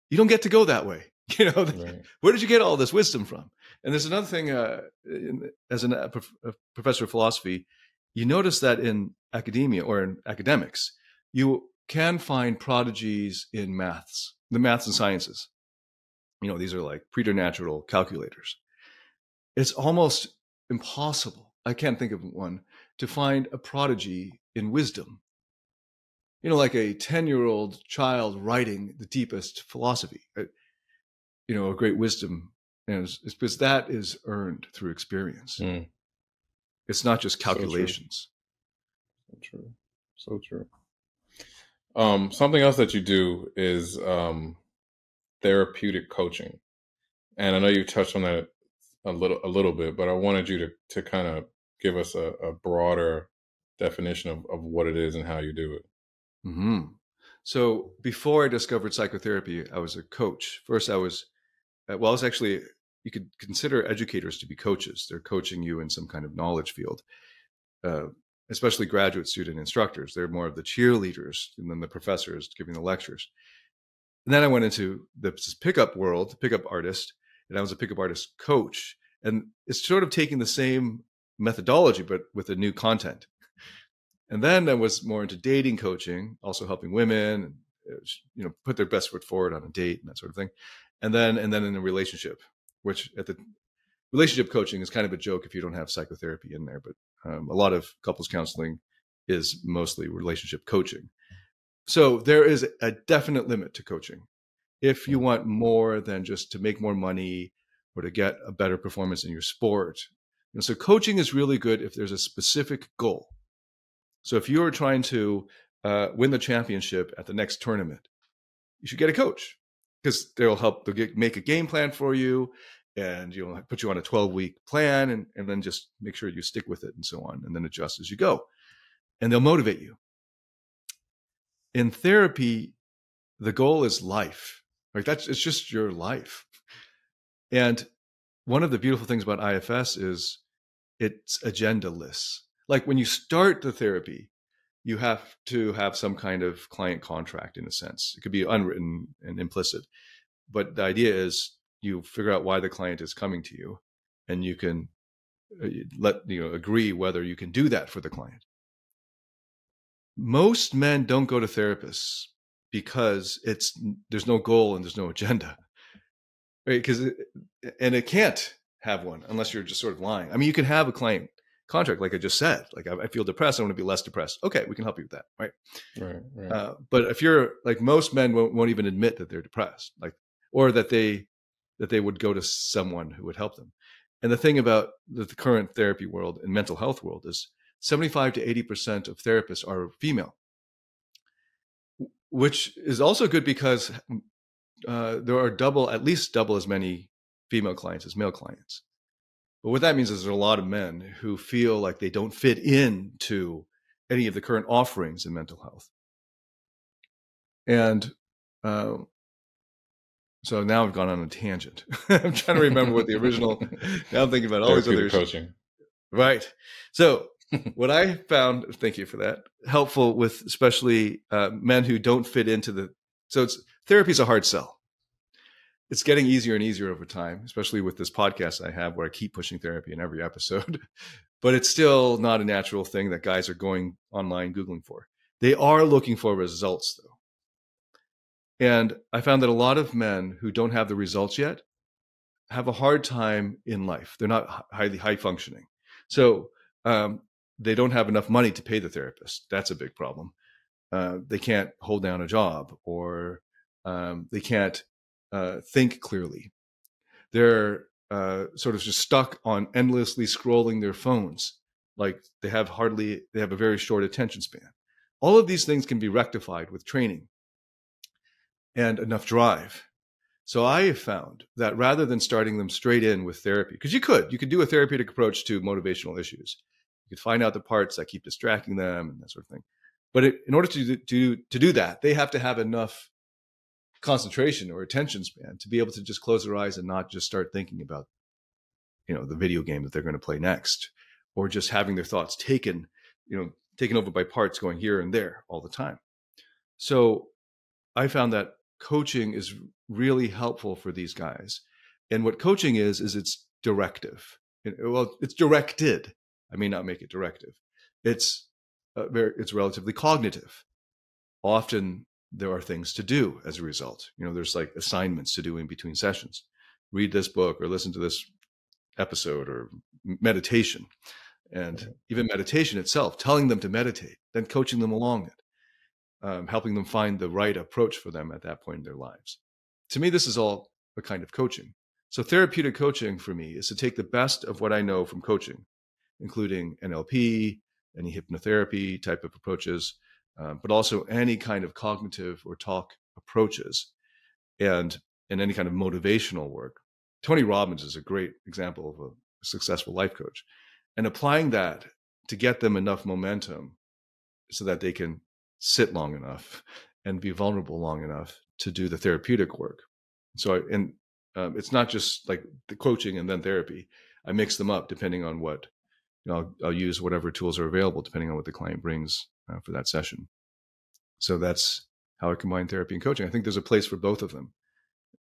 you don't get to go that way. You know, right. Where did you get all this wisdom from? And there's another thing, uh, in, as an, a, a professor of philosophy, you notice that in academia or in academics, you can find prodigies in maths, the maths and sciences. You know, these are like preternatural calculators. It's almost impossible, I can't think of one, to find a prodigy in wisdom. You know, like a ten-year-old child writing the deepest philosophy. You know, a great wisdom, and it's, it's because that is earned through experience. Mm. It's not just calculations. So true. So true. So true. Um, something else that you do is um, therapeutic coaching, and I know you touched on that a little, a little bit, but I wanted you to to kind of give us a, a broader definition of, of what it is and how you do it. Mm-hmm. So before I discovered psychotherapy, I was a coach. First, I was, well, I was actually, you could consider educators to be coaches. They're coaching you in some kind of knowledge field, uh, especially graduate student instructors. They're more of the cheerleaders and then the professors giving the lectures. And then I went into the pickup world, pickup artist, and I was a pickup artist coach. And it's sort of taking the same methodology, but with a new content. And then I was more into dating coaching, also helping women, you know, put their best foot forward on a date and that sort of thing. And then, and then in a relationship, which at the relationship coaching is kind of a joke if you don't have psychotherapy in there, but um, a lot of couples counseling is mostly relationship coaching. So there is a definite limit to coaching. If you want more than just to make more money or to get a better performance in your sport. And so coaching is really good if there's a specific goal. So if you're trying to uh, win the championship at the next tournament, you should get a coach because they'll help they'll get, make a game plan for you, and you'll put you on a twelve-week plan and, and then just make sure you stick with it and so on, and then adjust as you go. And they'll motivate you. In therapy, the goal is life. Like that's it's just your life. And one of the beautiful things about I F S is it's agendaless. Like when you start the therapy, you have to have some kind of client contract in a sense. It could be unwritten and implicit, but the idea is you figure out why the client is coming to you, and you can let you know, agree whether you can do that for the client. Most men don't go to therapists because it's there's no goal and there's no agenda, right? Because it, and it can't have one unless you're just sort of lying. I mean, you can have a client contract, like I just said, like I, I feel depressed. I want to be less depressed. Okay, we can help you with that, right? Right. right. Uh, but if you're like most men won't, won't even admit that they're depressed, like or that they that they would go to someone who would help them. And the thing about the, the current therapy world and mental health world is seventy-five to eighty percent of therapists are female, which is also good because uh, there are double, at least double as many female clients as male clients. But what that means is there are a lot of men who feel like they don't fit into any of the current offerings in mental health. And uh, so now I've gone on a tangent. I'm trying to remember what the original, now I'm thinking about all these other coaching. Right. So what I found, thank you for that, helpful with especially uh, men who don't fit into the, so it's therapy is a hard sell. It's getting easier and easier over time, especially with this podcast I have where I keep pushing therapy in every episode, but it's still not a natural thing that guys are going online Googling for. They are looking for results though. And I found that a lot of men who don't have the results yet have a hard time in life. They're not highly high functioning. So um, they don't have enough money to pay the therapist. That's a big problem. Uh, they can't hold down a job or um, they can't, Uh, think clearly. They're uh, sort of just stuck on endlessly scrolling their phones. Like they have hardly, they have a very short attention span. All of these things can be rectified with training and enough drive. So I have found that rather than starting them straight in with therapy, because you could, you could do a therapeutic approach to motivational issues. You could find out the parts that keep distracting them and that sort of thing. But it, in order to, to, to do that, they have to have enough concentration or attention span to be able to just close their eyes and not just start thinking about, you know, the video game that they're going to play next, or just having their thoughts taken, you know, taken over by parts going here and there all the time. So I found that coaching is really helpful for these guys. And what coaching is, is it's directive. Well, it's directed. I may not make it directive. It's uh, very, it's relatively cognitive. Often there are things to do as a result. You know, there's like assignments to do in between sessions. Read this book or listen to this episode or meditation. And even meditation itself, telling them to meditate, then coaching them along it, um, helping them find the right approach for them at that point in their lives. To me, this is all a kind of coaching. So therapeutic coaching for me is to take the best of what I know from coaching, including N L P, any hypnotherapy type of approaches, uh, but also any kind of cognitive or talk approaches and, and any kind of motivational work. Tony Robbins is a great example of a successful life coach. And applying that to get them enough momentum so that they can sit long enough and be vulnerable long enough to do the therapeutic work. So I, and um, it's not just like the coaching and then therapy. I mix them up depending on what, you know, I'll, I'll use whatever tools are available depending on what the client brings uh, for that session. So that's how I combine therapy and coaching. I think there's a place for both of them,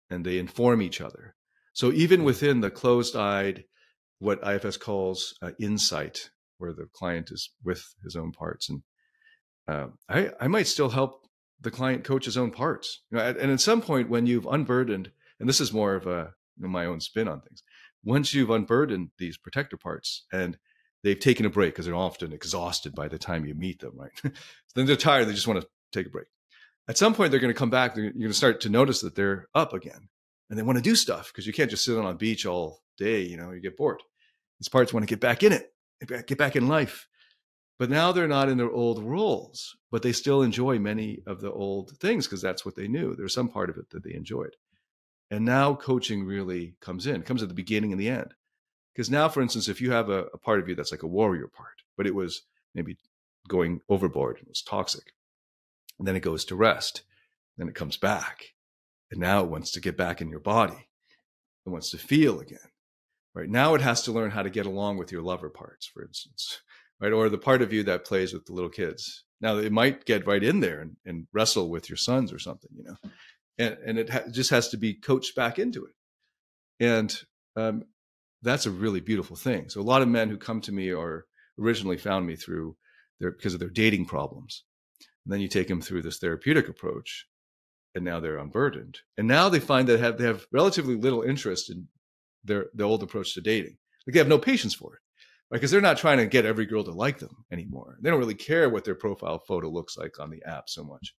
and they inform each other. So even within the closed-eyed, what I F S calls uh, insight, where the client is with his own parts. And uh, I, I might still help the client coach his own parts. You know, at, and at some point when you've unburdened, and this is more of a, you know, my own spin on things, once you've unburdened these protector parts and they've taken a break because they're often exhausted by the time you meet them, right? So then they're tired, they just want to take a break. At some point, they're going to come back, you're going to start to notice that they're up again and they want to do stuff because you can't just sit on a beach all day, you know, you get bored. These parts want to get back in it, get back in life. But now they're not in their old roles, but they still enjoy many of the old things because that's what they knew. There's some part of it that they enjoyed. And now coaching really comes in. It comes at the beginning and the end. Because now, for instance, if you have a, a part of you that's like a warrior part, but it was maybe going overboard and it was toxic, and then it goes to rest, then it comes back. And now it wants to get back in your body. It wants to feel again. Right now, it has to learn how to get along with your lover parts, for instance, right? Or the part of you that plays with the little kids. Now, it might get right in there and, and wrestle with your sons or something, you know, and, and it ha- just has to be coached back into it. And um, that's a really beautiful thing. So a lot of men who come to me or originally found me through their, because of their dating problems. And then you take them through this therapeutic approach, and now they're unburdened. And now they find that have, they have relatively little interest in their the old approach to dating. Like they have no patience for it, right? Because they're not trying to get every girl to like them anymore. They don't really care what their profile photo looks like on the app so much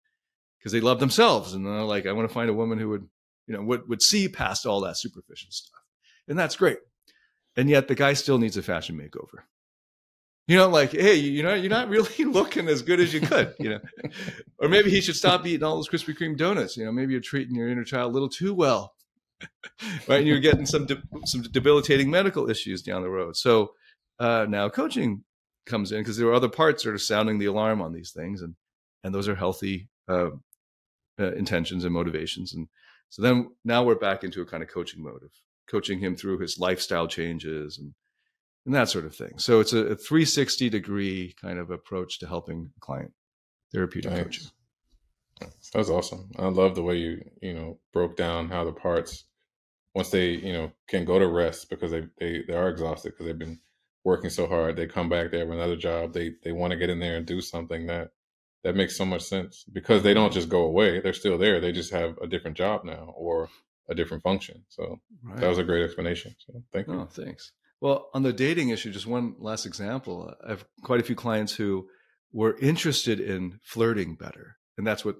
because they love themselves. And they're like, I want to find a woman who would, you know, would, would see past all that superficial stuff. And that's great. And yet the guy still needs a fashion makeover. You know, like, hey, you know, you're not really looking as good as you could, you know, or maybe he should stop eating all those Krispy Kreme donuts. You know, maybe you're treating your inner child a little too well. Right, and you're getting some de- some debilitating medical issues down the road. So uh, now coaching comes in because there are other parts that are sounding the alarm on these things, and and those are healthy uh, uh, intentions and motivations. And so then now we're back into a kind of coaching mode of coaching him through his lifestyle changes and and that sort of thing. So it's a, a three sixty degree kind of approach to helping a client, therapeutic nice. Coaching. That's awesome. I love the way you you know broke down how the parts. Once they, you know, can go to rest because they, they, they are exhausted because they've been working so hard. They come back, they have another job. They they want to get in there and do something that that makes so much sense because they don't just go away. They're still there. They just have a different job now or a different function. So right. That was a great explanation. So thank you. Oh, thanks. Well, on the dating issue, just one last example. I have quite a few clients who were interested in flirting better. And that's what,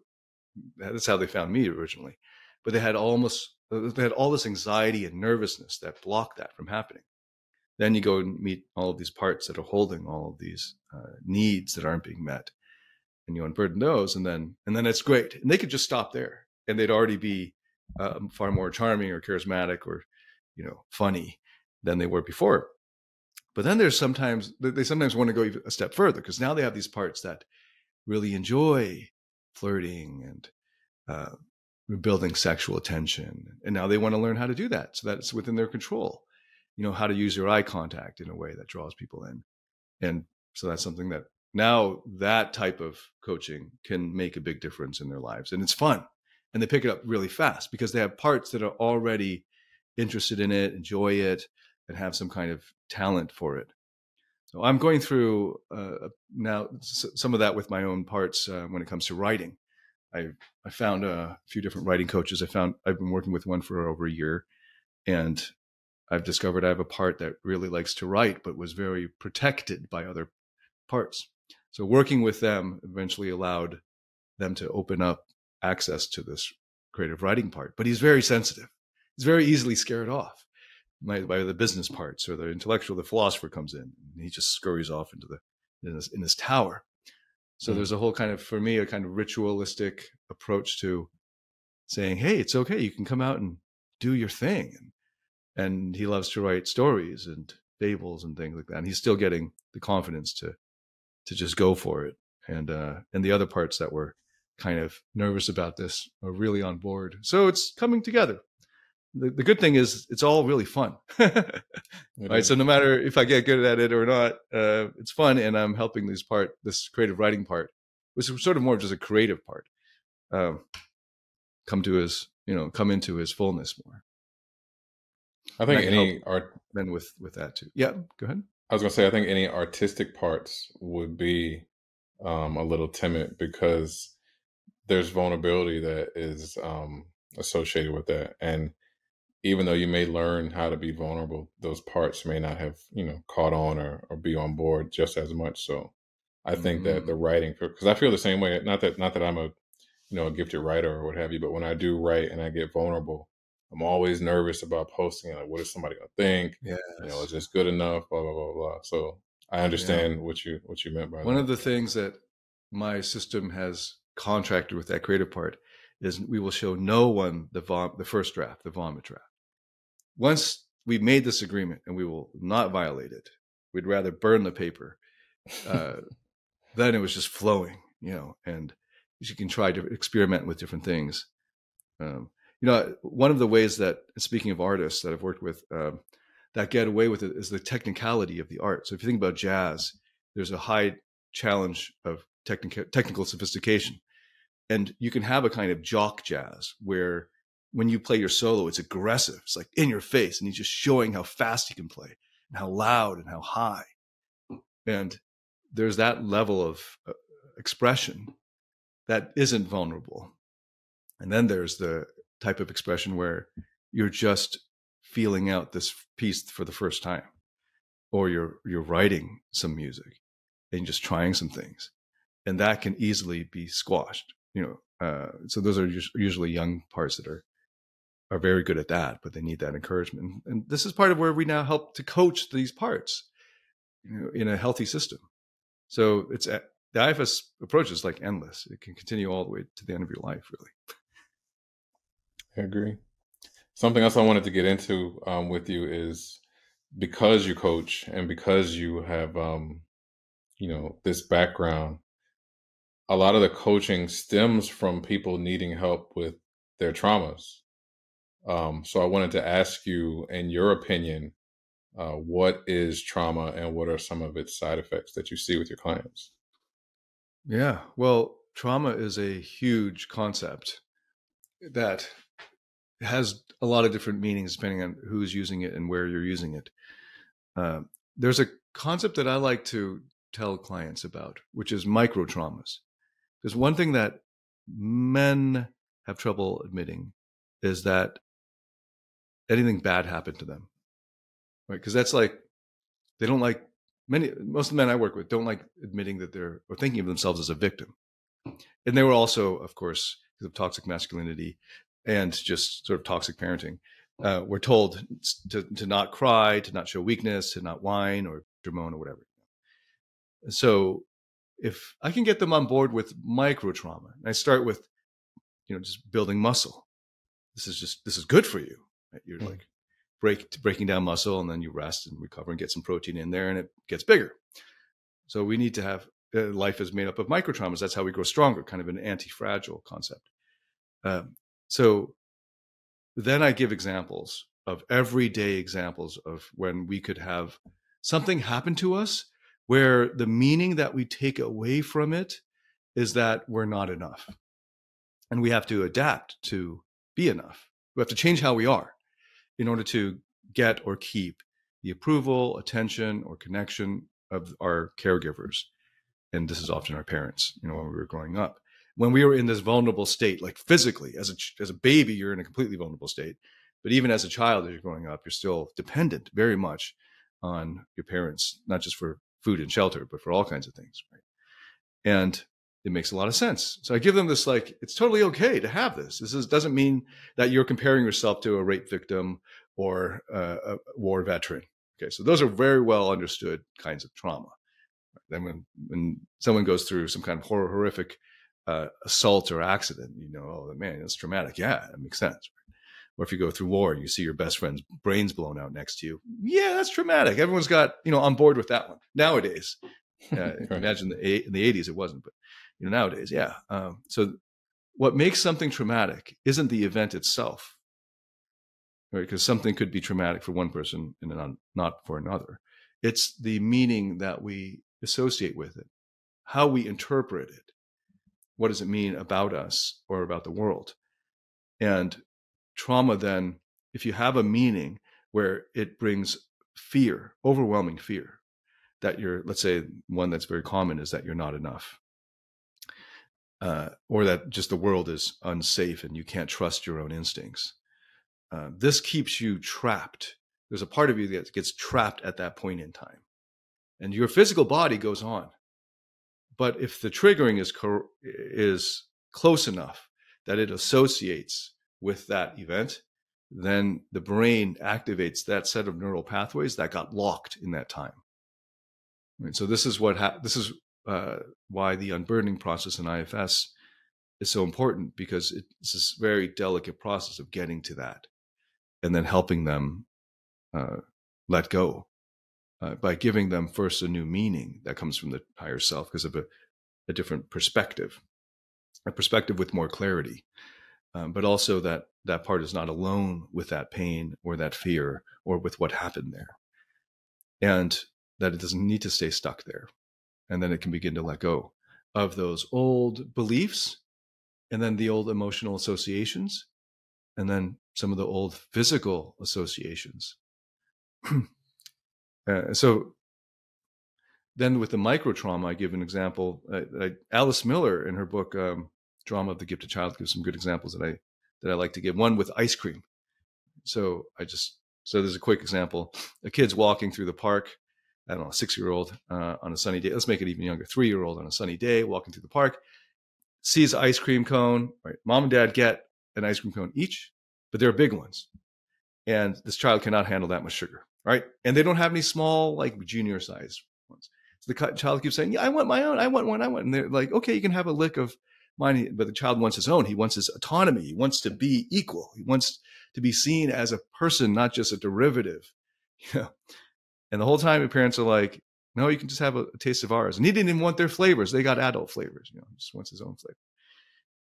that's how they found me originally. But they had almost, they had all this anxiety and nervousness that blocked that from happening. Then you go and meet all of these parts that are holding all of these uh, needs that aren't being met. and you unburden those, and then and then it's great. And they could just stop there, and they'd already be uh, far more charming or charismatic or, you know, funny than they were before. But then there's sometimes they sometimes want to go even a step further, because now they have these parts that really enjoy flirting and uh, building sexual attention, and now they want to learn how to do that so that it's within their control. You know, how to use your eye contact in a way that draws people in, and so that's something that now that type of coaching can make a big difference in their lives, and it's fun, and they pick it up really fast because they have parts that are already interested in it, enjoy it, and have some kind of talent for it. So I'm going through uh, now s- some of that with my own parts uh, when it comes to writing. I I found a few different writing coaches. I found I've been working with one for over a year, and I've discovered I have a part that really likes to write, but was very protected by other parts. So working with them eventually allowed them to open up access to this creative writing part. But he's very sensitive. He's very easily scared off by, by the business parts or the intellectual. The philosopher comes in, and he just scurries off into the in this, in this tower. So mm-hmm. there's a whole kind of, for me, a kind of ritualistic approach to saying, hey, it's okay. You can come out and do your thing. And, And he loves to write stories and fables and things like that. And he's still getting the confidence to to just go for it. And uh, and the other parts that were kind of nervous about this are really on board. So it's coming together. The, the good thing is it's all really fun. Right? So no matter if I get good at it or not, uh, it's fun. And I'm helping this part, this creative writing part, which is sort of more just a creative part, um, come to his, you know, come into his fullness more. I think any art then with, with that too. Yeah, go ahead. I was going to say, I think any artistic parts would be um, a little timid because there's vulnerability that is um, associated with that. And even though you may learn how to be vulnerable, those parts may not have, you know, caught on or, or be on board just as much. So I think mm-hmm. that the writing, because I feel the same way, not that, not that I'm a, you know, a gifted writer or what have you, but when I do write and I get vulnerable, I'm always nervous about posting. Like, what is somebody gonna think? Yes. You know, is this good enough? Blah blah blah blah. So I understand yeah. what you what you meant by that. One of the things that my system has contracted with that creative part is we will show no one the vom- the first draft, the vomit draft. Once we've made this agreement, and we will not violate it. We'd rather burn the paper. Uh, then it was just flowing, you know. And you can try to experiment with different things. Um, You know, one of the ways that, speaking of artists that I've worked with, um, that get away with it is the technicality of the art. So if you think about jazz, there's a high challenge of technic- technical sophistication. And you can have a kind of jock jazz where when you play your solo, it's aggressive. It's like in your face. And he's just showing how fast he can play and how loud and how high. And there's that level of uh, expression that isn't vulnerable. And then there's the type of expression where you're just feeling out this piece for the first time, or you're you're writing some music and just trying some things, and that can easily be squashed, you know. Uh, so those are usually young parts that are are very good at that, but they need that encouragement. And this is part of where we now help to coach these parts, you know, in a healthy system. So it's the I F S approach is like endless; it can continue all the way to the end of your life, really. I agree. Something else I wanted to get into um, with you is, because you coach and because you have, um, you know, this background, a lot of the coaching stems from people needing help with their traumas. Um, so I wanted to ask you, in your opinion, uh, what is trauma and what are some of its side effects that you see with your clients? Yeah, well, trauma is a huge concept that has a lot of different meanings depending on who's using it and where you're using it. Uh, there's a concept that I like to tell clients about, which is micro traumas. Because one thing that men have trouble admitting is that anything bad happened to them, right? Because that's like, they don't like, many, most of the men I work with don't like admitting that they're, or thinking of themselves as a victim. And they were also, of course, because of toxic masculinity and just sort of toxic parenting, uh, we're told to, to not cry, to not show weakness, to not whine or moan or whatever. So if I can get them on board with micro trauma, and I start with, you know, just building muscle. This is just, this is good for you. Right? You're mm-hmm. like break breaking down muscle, and then you rest and recover and get some protein in there, and it gets bigger. So we need to have, uh, life is made up of micro traumas. That's how we grow stronger, kind of an anti-fragile concept. Um, so then I give examples of everyday examples of when we could have something happen to us where the meaning that we take away from it is that we're not enough. And we have to adapt to be enough. We have to change how we are in order to get or keep the approval, attention, or connection of our caregivers. And this is often our parents, you know, when we were growing up. When we were in this vulnerable state, like physically, as a, as a baby, you're in a completely vulnerable state. But even as a child, as you're growing up, you're still dependent very much on your parents, not just for food and shelter, but for all kinds of things. Right? And it makes a lot of sense. So I give them this, like, it's totally okay to have this. This is, doesn't mean that you're comparing yourself to a rape victim or uh, a war veteran. Okay, so those are very well understood kinds of trauma. Then when, when someone goes through some kind of horror, horrific uh, assault or accident, you know, oh, man, that's traumatic. Yeah, that makes sense. Right? Or if you go through war and you see your best friend's brains blown out next to you, yeah, that's traumatic. Everyone's got, you know, on board with that one nowadays. Uh, imagine the, in the eighties, it wasn't, but you know, nowadays, yeah. Um, so what makes something traumatic isn't the event itself, right? Because something could be traumatic for one person and not, not for another. It's the meaning that we associate with it, how we interpret it. What does it mean about us or about the world? And trauma then, if you have a meaning where it brings fear, overwhelming fear, that you're, let's say one that's very common is that you're not enough. Uh, or that just the world is unsafe and you can't trust your own instincts. Uh, this keeps you trapped. There's a part of you that gets trapped at that point in time. And your physical body goes on. But if the triggering is cor- is close enough that it associates with that event, then the brain activates that set of neural pathways that got locked in that time. And so this is what ha- this is uh, why the unburdening process in I F S is so important, because it's this very delicate process of getting to that and then helping them uh, let go uh, by giving them first a new meaning that comes from the higher self because of a, a different perspective, a perspective with more clarity, um, but also that that part is not alone with that pain or that fear or with what happened there. And that it doesn't need to stay stuck there. And then it can begin to let go of those old beliefs and then the old emotional associations and then some of the old physical associations. uh, so then with the micro trauma, I give an example. Uh, I, Alice Miller in her book, um, Drama of the Gifted Child, gives some good examples that I, that I like to give. One with ice cream. So I just, so there's a quick example. A kid's walking through the park. I don't know, a six-year-old uh, on a sunny day. Let's make it even younger. Three-year-old on a sunny day, walking through the park, sees an ice cream cone. Right, mom and dad get an ice cream cone each, but they're big ones, and this child cannot handle that much sugar. Right, and they don't have any small, like junior-sized ones. So the child keeps saying, "Yeah, I want my own. I want one. I want." And they're like, "Okay, you can have a lick of mine," but the child wants his own. He wants his autonomy. He wants to be equal. He wants to be seen as a person, not just a derivative. You know. And the whole time, your parents are like, "No, you can just have a, a taste of ours." And he didn't even want their flavors; they got adult flavors. You know, he just wants his own flavor.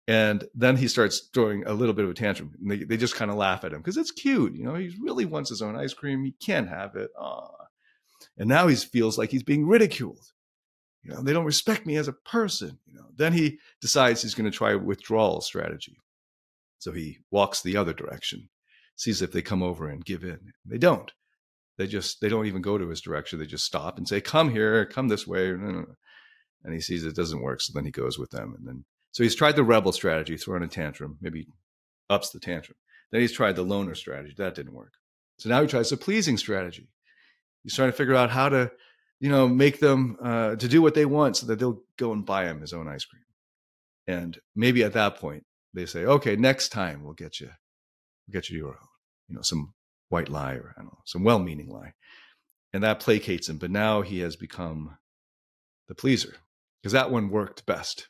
And then he starts throwing a little bit of a tantrum, and they, they just kind of laugh at him because it's cute. You know, he really wants his own ice cream; he can't have it. Aww. And now he feels like he's being ridiculed. You know, they don't respect me as a person. You know, then he decides he's going to try a withdrawal strategy. So he walks the other direction, sees if they come over and give in. They don't. They just, they don't even go to his direction. They just stop and say, "Come here, come this way." And he sees it doesn't work. So then he goes with them. And then, so he's tried the rebel strategy, throwing a tantrum, maybe ups the tantrum. Then he's tried the loner strategy. That didn't work. So now he tries the pleasing strategy. He's trying to figure out how to, you know, make them, uh, to do what they want so that they'll go and buy him his own ice cream. And maybe at that point they say, "Okay, next time we'll get you, we'll get you your own," you know, some white lie, or I don't know, some well-meaning lie. And that placates him. But now he has become the pleaser. because that one worked best.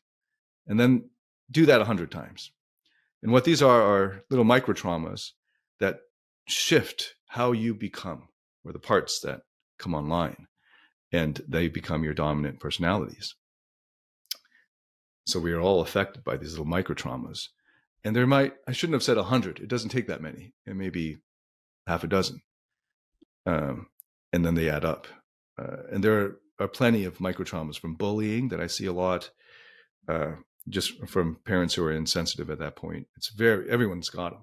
And then do that a hundred times. And what these are are little micro traumas that shift how you become, or the parts that come online, and they become your dominant personalities. So we are all affected by these little micro traumas. And there might, I shouldn't have said a hundred. It doesn't take that many. It may be half a dozen. Um, and then they add up. Uh, and there are, are plenty of micro traumas from bullying that I see a lot, uh, just from parents who are insensitive at that point. It's very, everyone's got them.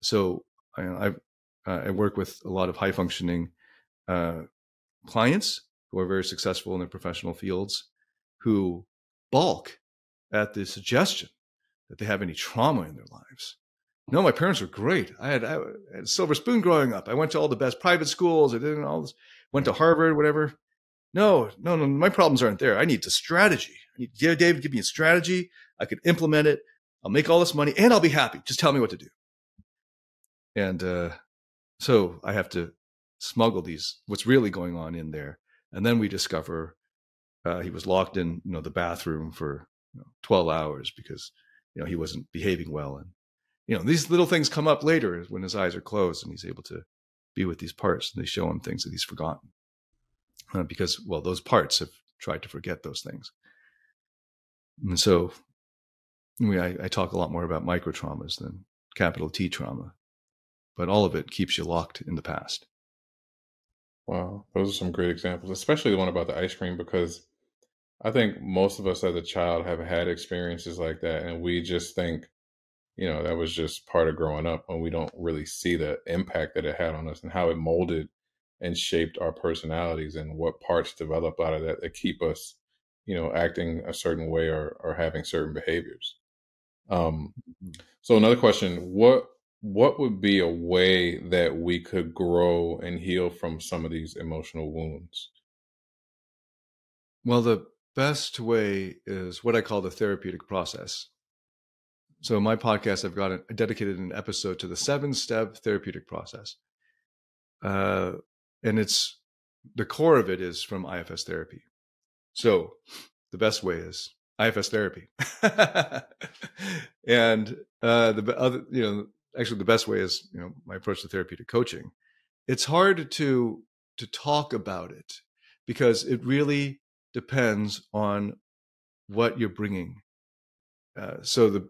So I, I've, uh, I work with a lot of high functioning uh, clients who are very successful in their professional fields, who balk at the suggestion that they have any trauma in their lives. No, my parents were great. I had, I had a silver spoon growing up. I went to all the best private schools. I did all this, went to Harvard, whatever. No, no, no, my problems aren't there. I need a strategy. I need, yeah, David, give me a strategy. I could implement it. I'll make all this money and I'll be happy. Just tell me what to do. And uh, so I have to smuggle these, what's really going on in there. And then we discover uh, he was locked in, you know, the bathroom for you know, twelve hours because, you know, he wasn't behaving well. And, you know, these little things come up later when his eyes are closed and he's able to be with these parts, and they show him things that he's forgotten. Uh, because, well, those parts have tried to forget those things. And so we, I, I talk a lot more about micro traumas than capital T trauma, but all of it keeps you locked in the past. Wow. Those are some great examples, especially the one about the ice cream, because I think most of us as a child have had experiences like that. And we just think, you know, that was just part of growing up, when we don't really see the impact that it had on us and how it molded and shaped our personalities and what parts develop out of that that keep us, you know, acting a certain way or, or having certain behaviors. Um, so another question, what, what would be a way that we could grow and heal from some of these emotional wounds? Well, the best way is what I call the therapeutic process. So in my podcast, I've got a, dedicated an episode to the seven-step therapeutic process. Uh, and it's, the core of it is from I F S therapy. So the best way is I F S therapy. And uh, the other, you know, actually the best way is, you know, my approach to therapeutic coaching. It's hard to to talk about it because it really depends on what you're bringing. Uh, so the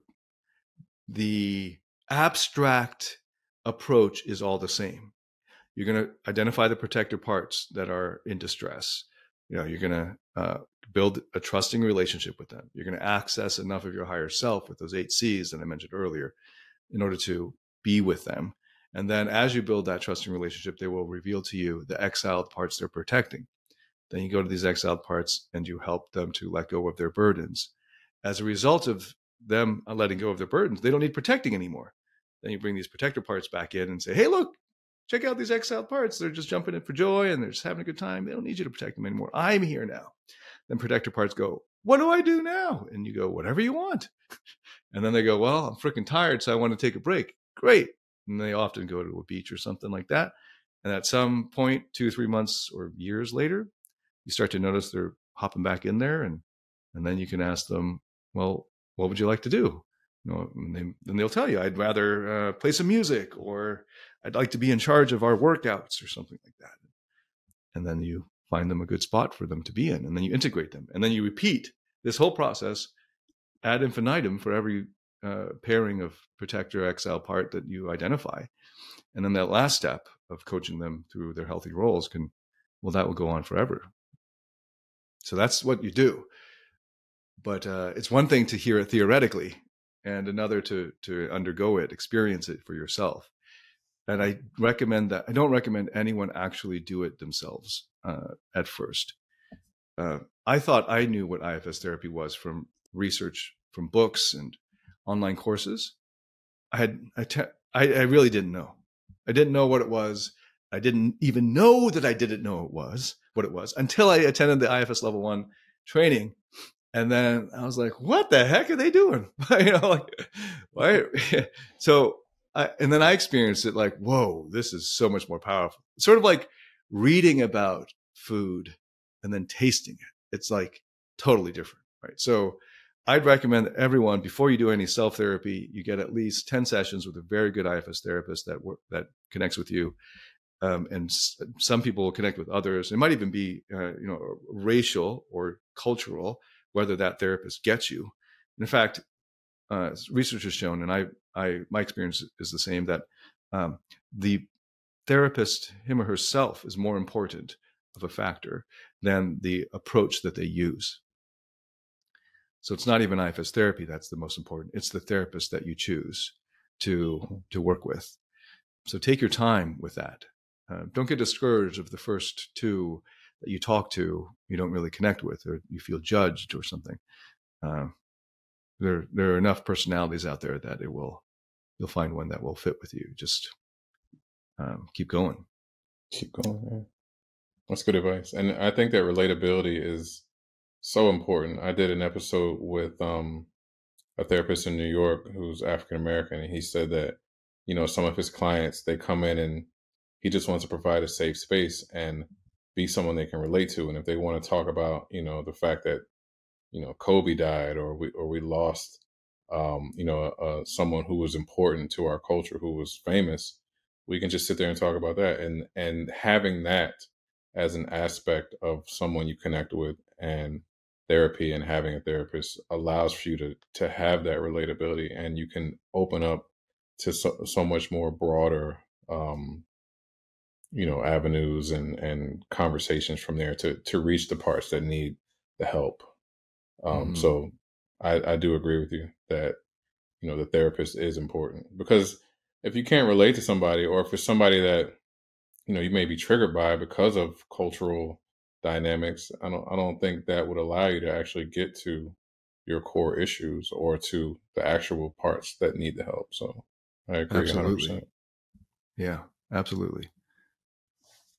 the abstract approach is all the same. You're going to identify the protective parts that are in distress. You know, you're going to uh, build a trusting relationship with them. You're going to access enough of your higher self with those eight C's that I mentioned earlier in order to be with them. And then as you build that trusting relationship, they will reveal to you the exiled parts they're protecting. Then you go to these exiled parts and you help them to let go of their burdens. As a result of them letting go of their burdens, they don't need protecting anymore. Then you bring these protector parts back in and say, hey, look, check out these exiled parts. They're just jumping in for joy and they're just having a good time. They don't need you to protect them anymore. I'm here now. Then protector parts go, what do I do now? And you go, whatever you want. And then they go, well, I'm freaking tired, so I want to take a break. Great. And they often go to a beach or something like that. And at some point, two, three months or years later, you start to notice they're hopping back in there. And, and then you can ask them, well, what would you like to do? You know, and they, then they'll tell you, I'd rather uh, play some music, or I'd like to be in charge of our workouts or something like that. And then you find them a good spot for them to be in. And then you integrate them. And then you repeat this whole process ad infinitum for every uh, pairing of protector exile part that you identify. And then that last step of coaching them through their healthy roles can, well, that will go on forever. So that's what you do. But uh, it's one thing to hear it theoretically and another to to undergo it, experience it for yourself. And I recommend that. I don't recommend anyone actually do it themselves uh, at first. Uh, I thought I knew what I F S therapy was from research, from books and online courses. I had I, te- I, I really didn't know. I didn't know what it was. I didn't even know that I didn't know it was what it was until I attended the I F S level one training. And then I was like, what the heck are they doing? You know, like, why? So, I, and then I experienced it like, whoa, this is so much more powerful. It's sort of like reading about food and then tasting it. It's like totally different, right? So I'd recommend that everyone, before you do any self-therapy, you get at least ten sessions with a very good I F S therapist that work, that connects with you. Um, and s- some people will connect with others. It might even be, uh, you know, racial or cultural, whether that therapist gets you. And in fact, uh, research has shown, and I, I, my experience is the same, that um, the therapist, him or herself, is more important of a factor than the approach that they use. So it's not even I F S therapy that's the most important. It's the therapist that you choose to to work with. So take your time with that. Uh, don't get discouraged if the first two that you talk to you don't really connect with, or you feel judged or something. Uh, there there are enough personalities out there that it will you'll find one that will fit with you. Just um, keep going. Keep going. Yeah. That's good advice, and I think that relatability is so important. I did an episode with um, a therapist in New York who's African-American, and he said that, you know, some of his clients, they come in and he just wants to provide a safe space and be someone they can relate to. And if they want to talk about, you know, the fact that, you know, Kobe died, or we or we lost, um, you know, uh, someone who was important to our culture, who was famous, we can just sit there and talk about that. And and having that as an aspect of someone you connect with and therapy and having a therapist allows for you to to have that relatability, and you can open up to so, so much more broader, um, you know, avenues and, and conversations from there to, to reach the parts that need the help. Um, mm-hmm. So I, I do agree with you that, you know, the therapist is important, because if you can't relate to somebody, or if it's somebody that, you know, you may be triggered by because of cultural dynamics, I don't I don't think that would allow you to actually get to your core issues or to the actual parts that need the help. So I agree absolutely. one hundred percent. Yeah, absolutely.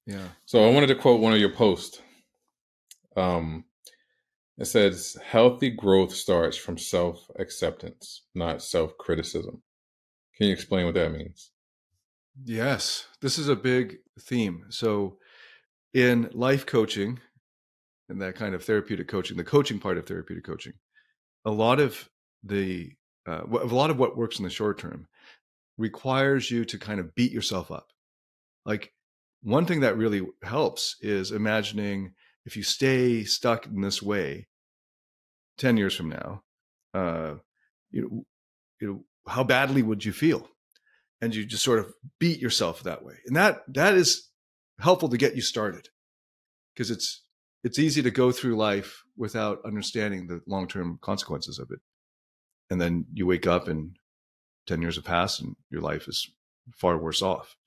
Yeah. So I wanted to quote one of your posts. Um, it says, healthy growth starts from self-acceptance, not self-criticism. Can you explain what that means? Yes, this is a big theme. So in life coaching and that kind of therapeutic coaching, the coaching part of therapeutic coaching, a lot of the uh, a lot of what works in the short term requires you to kind of beat yourself up. Like, one thing that really helps is imagining if you stay stuck in this way ten years from now, uh, you know, you know, how badly would you feel? And you just sort of beat yourself that way. And that that is helpful to get you started, because it's it's easy to go through life without understanding the long-term consequences of it. And then you wake up and ten years have passed and your life is far worse off.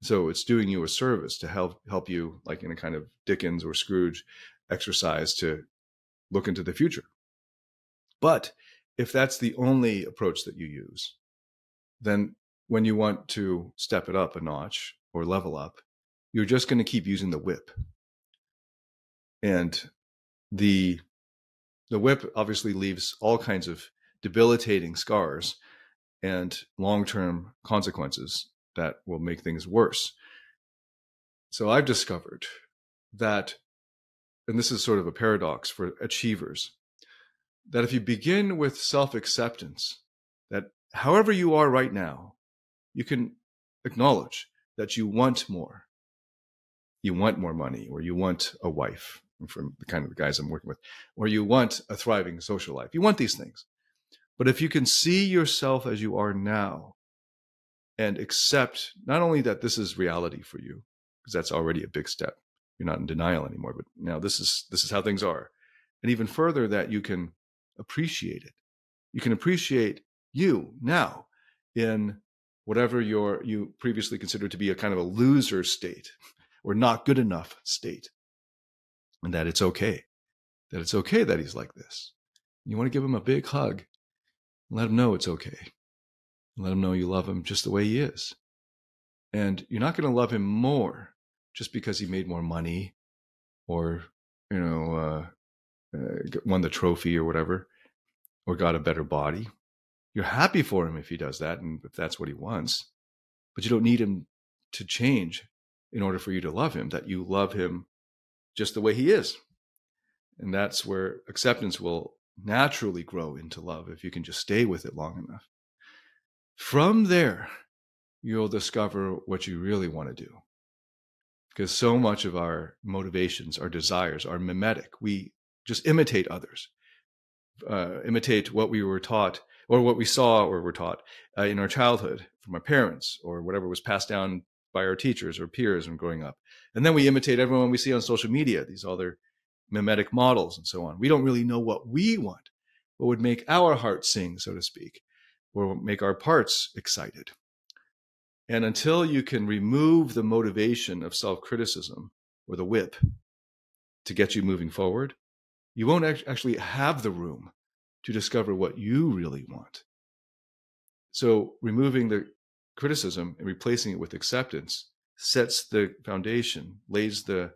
So it's doing you a service to help help you, like in a kind of Dickens or Scrooge exercise, to look into the future. But if that's the only approach that you use, then when you want to step it up a notch or level up, you're just going to keep using the whip. And the the whip obviously leaves all kinds of debilitating scars and long-term consequences that will make things worse. So I've discovered that, and this is sort of a paradox for achievers, that if you begin with self-acceptance, that however you are right now, you can acknowledge that you want more. You want more money, or you want a wife, from the kind of guys I'm working with, or you want a thriving social life. You want these things. But if you can see yourself as you are now and accept not only that this is reality for you, because that's already a big step. You're not in denial anymore, but now this is this is how things are. And even further, that you can appreciate it. You can appreciate you now in whatever your you previously considered to be a kind of a loser state or not good enough state, and that it's okay, that it's okay that he's like this. You want to give him a big hug and let him know it's okay. Let him know you love him just the way he is. And you're not going to love him more just because he made more money or, you know, uh, uh, won the trophy or whatever, or got a better body. You're happy for him if he does that and if that's what he wants, but you don't need him to change in order for you to love him, that you love him just the way he is. And that's where acceptance will naturally grow into love if you can just stay with it long enough. From there, you'll discover what you really want to do. Because so much of our motivations, our desires are mimetic. We just imitate others, uh, imitate what we were taught or what we saw or were taught uh, in our childhood from our parents or whatever was passed down by our teachers or peers when growing up. And then we imitate everyone we see on social media, these other mimetic models and so on. We don't really know what we want, what would make our hearts sing, so to speak, or make our parts excited. And until you can remove the motivation of self-criticism or the whip to get you moving forward, you won't actually have the room to discover what you really want. So removing the criticism and replacing it with acceptance sets the foundation, lays the,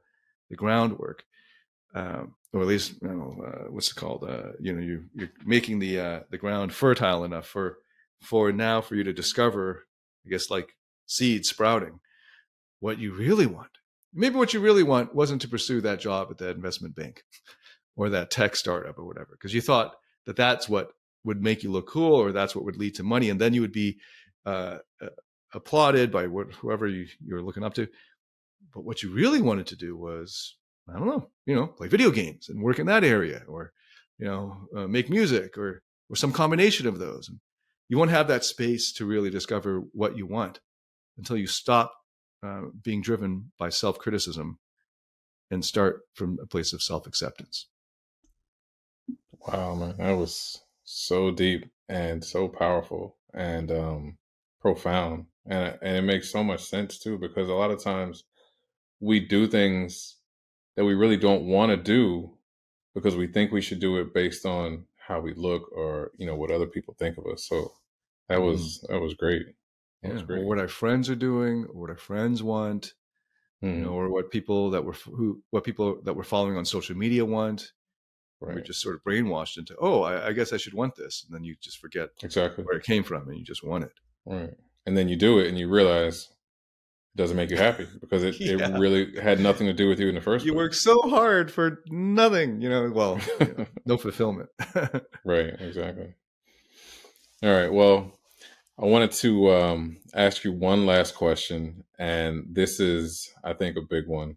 the groundwork, um, or at least, I don't know, uh, what's it called? Uh, you know, you're, you're making the uh, the ground fertile enough for for now for you to discover, I guess, like seeds sprouting, what you really want. Maybe what you really want wasn't to pursue that job at that investment bank or that tech startup or whatever, because you thought that that's what would make you look cool or that's what would lead to money. And then you would be uh, applauded by wh- whoever you, you were looking up to. But what you really wanted to do was, I don't know, you know, play video games and work in that area or, you know, uh, make music or or some combination of those. And you won't have that space to really discover what you want until you stop uh, being driven by self-criticism and start from a place of self-acceptance. Wow, man, that was so deep and so powerful and um, profound. And, and it makes so much sense, too, because a lot of times we do things that we really don't want to do because we think we should do it based on how we look or, you know, what other people think of us. So that was, mm. that was great. That yeah. was great. Or what our friends are doing, or what our friends want, mm. you know, or what people that were, who, what people that we're following on social media want. Right. We're just sort of brainwashed into, oh, I, I guess I should want this. And then you just forget exactly where it came from and you just want it. Right. And then you do it and you realize it doesn't make you happy because it, yeah. it really had nothing to do with you in the first place. You work so hard for nothing, you know, well, you know, no fulfillment. Right. Exactly. All right. Well, I wanted to um, ask you one last question. And this is, I think, a big one.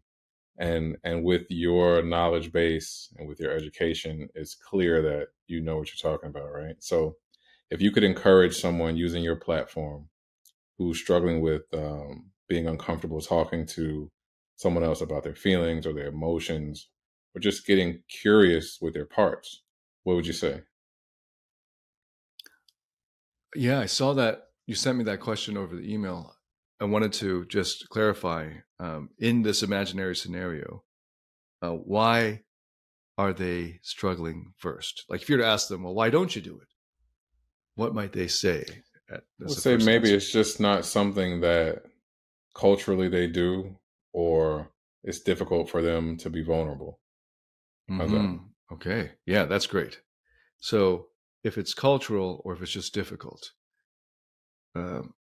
And and with your knowledge base and with your education, it's clear that you know what you're talking about, right? So if you could encourage someone using your platform who's struggling with um, being uncomfortable talking to someone else about their feelings or their emotions, or just getting curious with their parts, what would you say? Yeah, I saw that. You sent me that question over the email. I wanted to just clarify, um, in this imaginary scenario, uh, why are they struggling first? Like if you were to ask them, well, why don't you do it? What might they say? At, I would say maybe it's just not something that culturally they do, or it's difficult for them to be vulnerable. Mm-hmm. Okay. Yeah, that's great. So if it's cultural or if it's just difficult, um,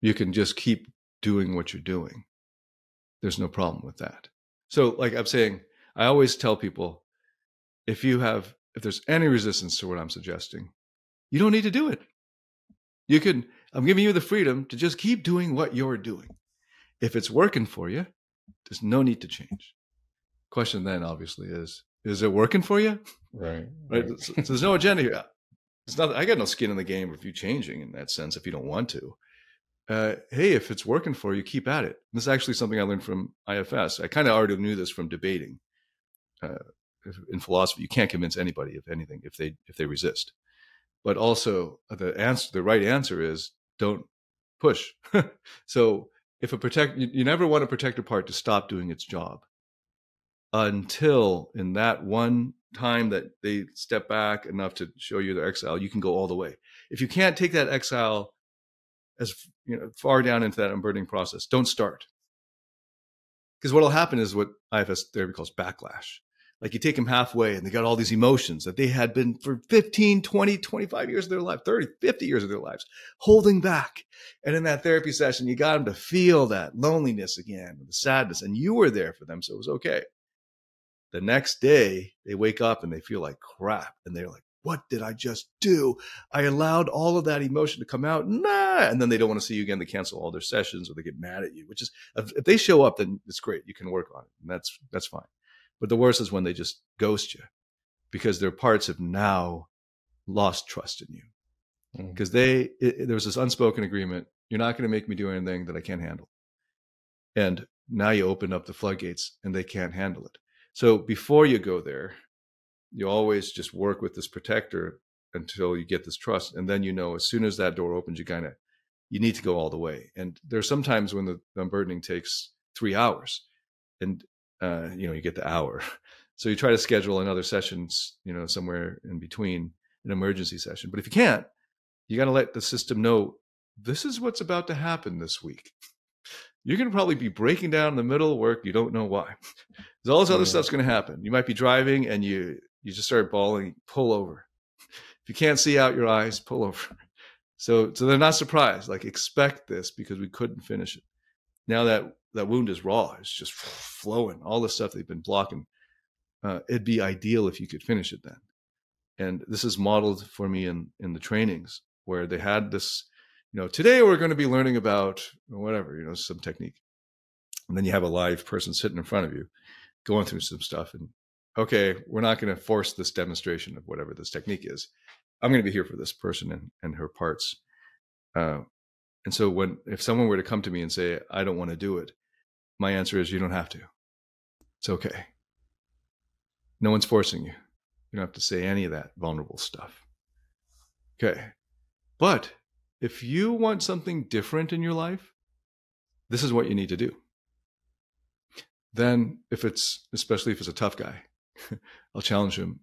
you can just keep doing what you're doing. There's no problem with that. So like I'm saying, I always tell people, if you have, if there's any resistance to what I'm suggesting, you don't need to do it. You can, I'm giving you the freedom to just keep doing what you're doing. If it's working for you, there's no need to change. Question then obviously is, is it working for you? Right. Right. right. So, so there's no agenda here. It's not, I got no skin in the game of you changing in that sense, if you don't want to. Uh, hey, if it's working for you, keep at it. This is actually something I learned from I F S. I kind of already knew this from debating. Uh, in philosophy, you can't convince anybody of anything if they if they resist. But also, the answer, the right answer is don't push. So if a protect, you, you never want a protective part to stop doing its job until in that one time that they step back enough to show you their exile, you can go all the way. If you can't take that exile as you know, far down into that unburdening process, don't start. Because what will happen is what I F S therapy calls backlash. Like you take them halfway and they got all these emotions that they had been for fifteen, twenty, twenty-five years of their life, thirty, fifty years of their lives, holding back. And in that therapy session, you got them to feel that loneliness again, the sadness, and you were there for them, so it was okay. The next day they wake up and they feel like crap. And they're like, what did I just do? I allowed all of that emotion to come out. Nah. And then they don't want to see you again. They cancel all their sessions or they get mad at you, which is, if they show up, then it's great. You can work on it. And that's, that's fine. But the worst is when they just ghost you because their parts have now lost trust in you. Because they, it, there was this unspoken agreement. You're not going to make me do anything that I can't handle. And now you open up the floodgates and they can't handle it. So before you go there, you always just work with this protector until you get this trust. And then, you know, as soon as that door opens, you kind of, you need to go all the way. And there's sometimes when the unburdening takes three hours and, uh, you know, you get the hour. So you try to schedule another session, you know, somewhere in between, an emergency session. But if you can't, you got to let the system know, this is what's about to happen this week. You're going to probably be breaking down in the middle of work. You don't know why. Because all this other yeah. stuff's going to happen. You might be driving and you, you just start bawling, pull over. If you can't see out your eyes, pull over. So, so they're not surprised. Like, expect this because we couldn't finish it. Now that that wound is raw. It's just flowing. All the stuff they've been blocking. Uh, it'd be ideal if you could finish it then. And this is modeled for me in, in the trainings, where they had this, you know, today we're going to be learning about whatever, you know, some technique. And then you have a live person sitting in front of you going through some stuff and, okay, we're not going to force this demonstration of whatever this technique is. I'm going to be here for this person and, and her parts. Uh, and so when, if someone were to come to me and say, I don't want to do it, my answer is, you don't have to. It's okay. No one's forcing you. You don't have to say any of that vulnerable stuff. Okay. But if you want something different in your life, this is what you need to do. Then if it's, especially if it's a tough guy, I'll challenge him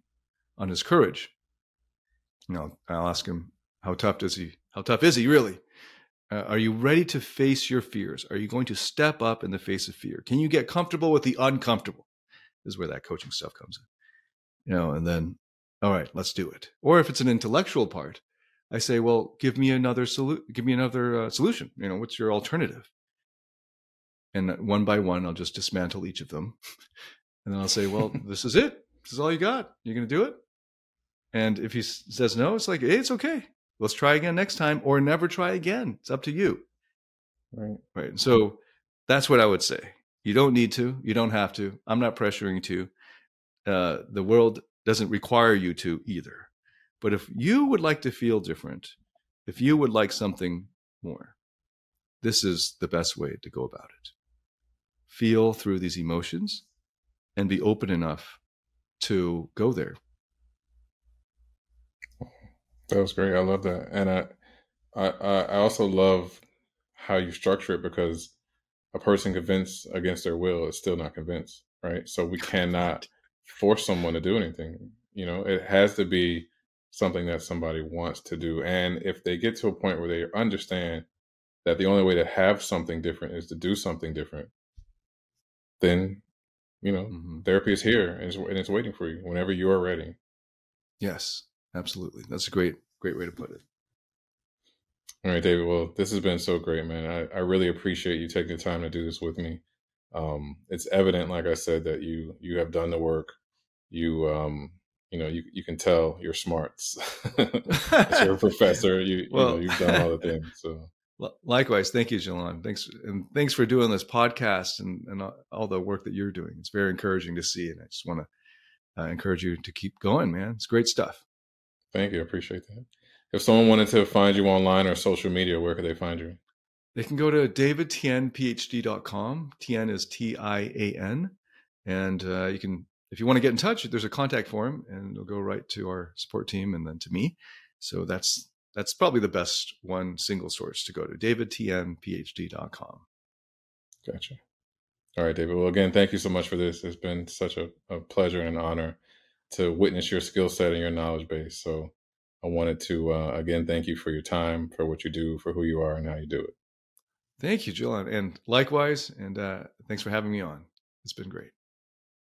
on his courage. And I'll, I'll ask him, how tough does he, how tough is he really? Uh, are you ready to face your fears? Are you going to step up in the face of fear? Can you get comfortable with the uncomfortable? This is where that coaching stuff comes in, you know, and then, all right, let's do it. Or if it's an intellectual part, I say, well, give me another solu- give me another uh, solution. You know, what's your alternative? And one by one, I'll just dismantle each of them. And then I'll say, well, this is it. This is all you got. You're going to do it? And if he s- says no, it's like, hey, it's okay. Let's try again next time or never try again. It's up to you. Right. Right. So that's what I would say. You don't need to. You don't have to. I'm not pressuring you to. Uh, the world doesn't require you to either. But if you would like to feel different, if you would like something more, this is the best way to go about it. Feel through these emotions and be open enough to go there. That was great. I love that. And I, I, I also love how you structure it, because a person convinced against their will is still not convinced, right? So we cannot force someone to do anything. You know, it has to be something that somebody wants to do. And if they get to a point where they understand that the only way to have something different is to do something different, then, you know, mm-hmm. therapy is here and it's, and it's waiting for you whenever you are ready. Yes, absolutely. That's a great, great way to put it. All right, David. Well, this has been so great, man. I, I really appreciate you taking the time to do this with me. Um, it's evident, like I said, that you, you have done the work. You, um, You know, you you can tell you're smart. You're a professor. You, well, you know, you've done all the things. So likewise, thank you, Jalan. Thanks, and thanks for doing this podcast and, and all the work that you're doing. It's very encouraging to see, and I just want to uh, encourage you to keep going, man. It's great stuff. Thank you. I appreciate that. If someone wanted to find you online or social media, where could they find you? They can go to david tian p h d dot com. Tian is T I A N, and uh, you can. If you want to get in touch, there's a contact form and it'll go right to our support team and then to me. So that's that's probably the best one single source to go to, david tian p h d dot com. Gotcha. All right, David. Well, again, thank you so much for this. It's been such a, a pleasure and an honor to witness your skill set and your knowledge base. So I wanted to, uh, again, thank you for your time, for what you do, for who you are and how you do it. Thank you, Jill. And likewise, and uh, thanks for having me on. It's been great.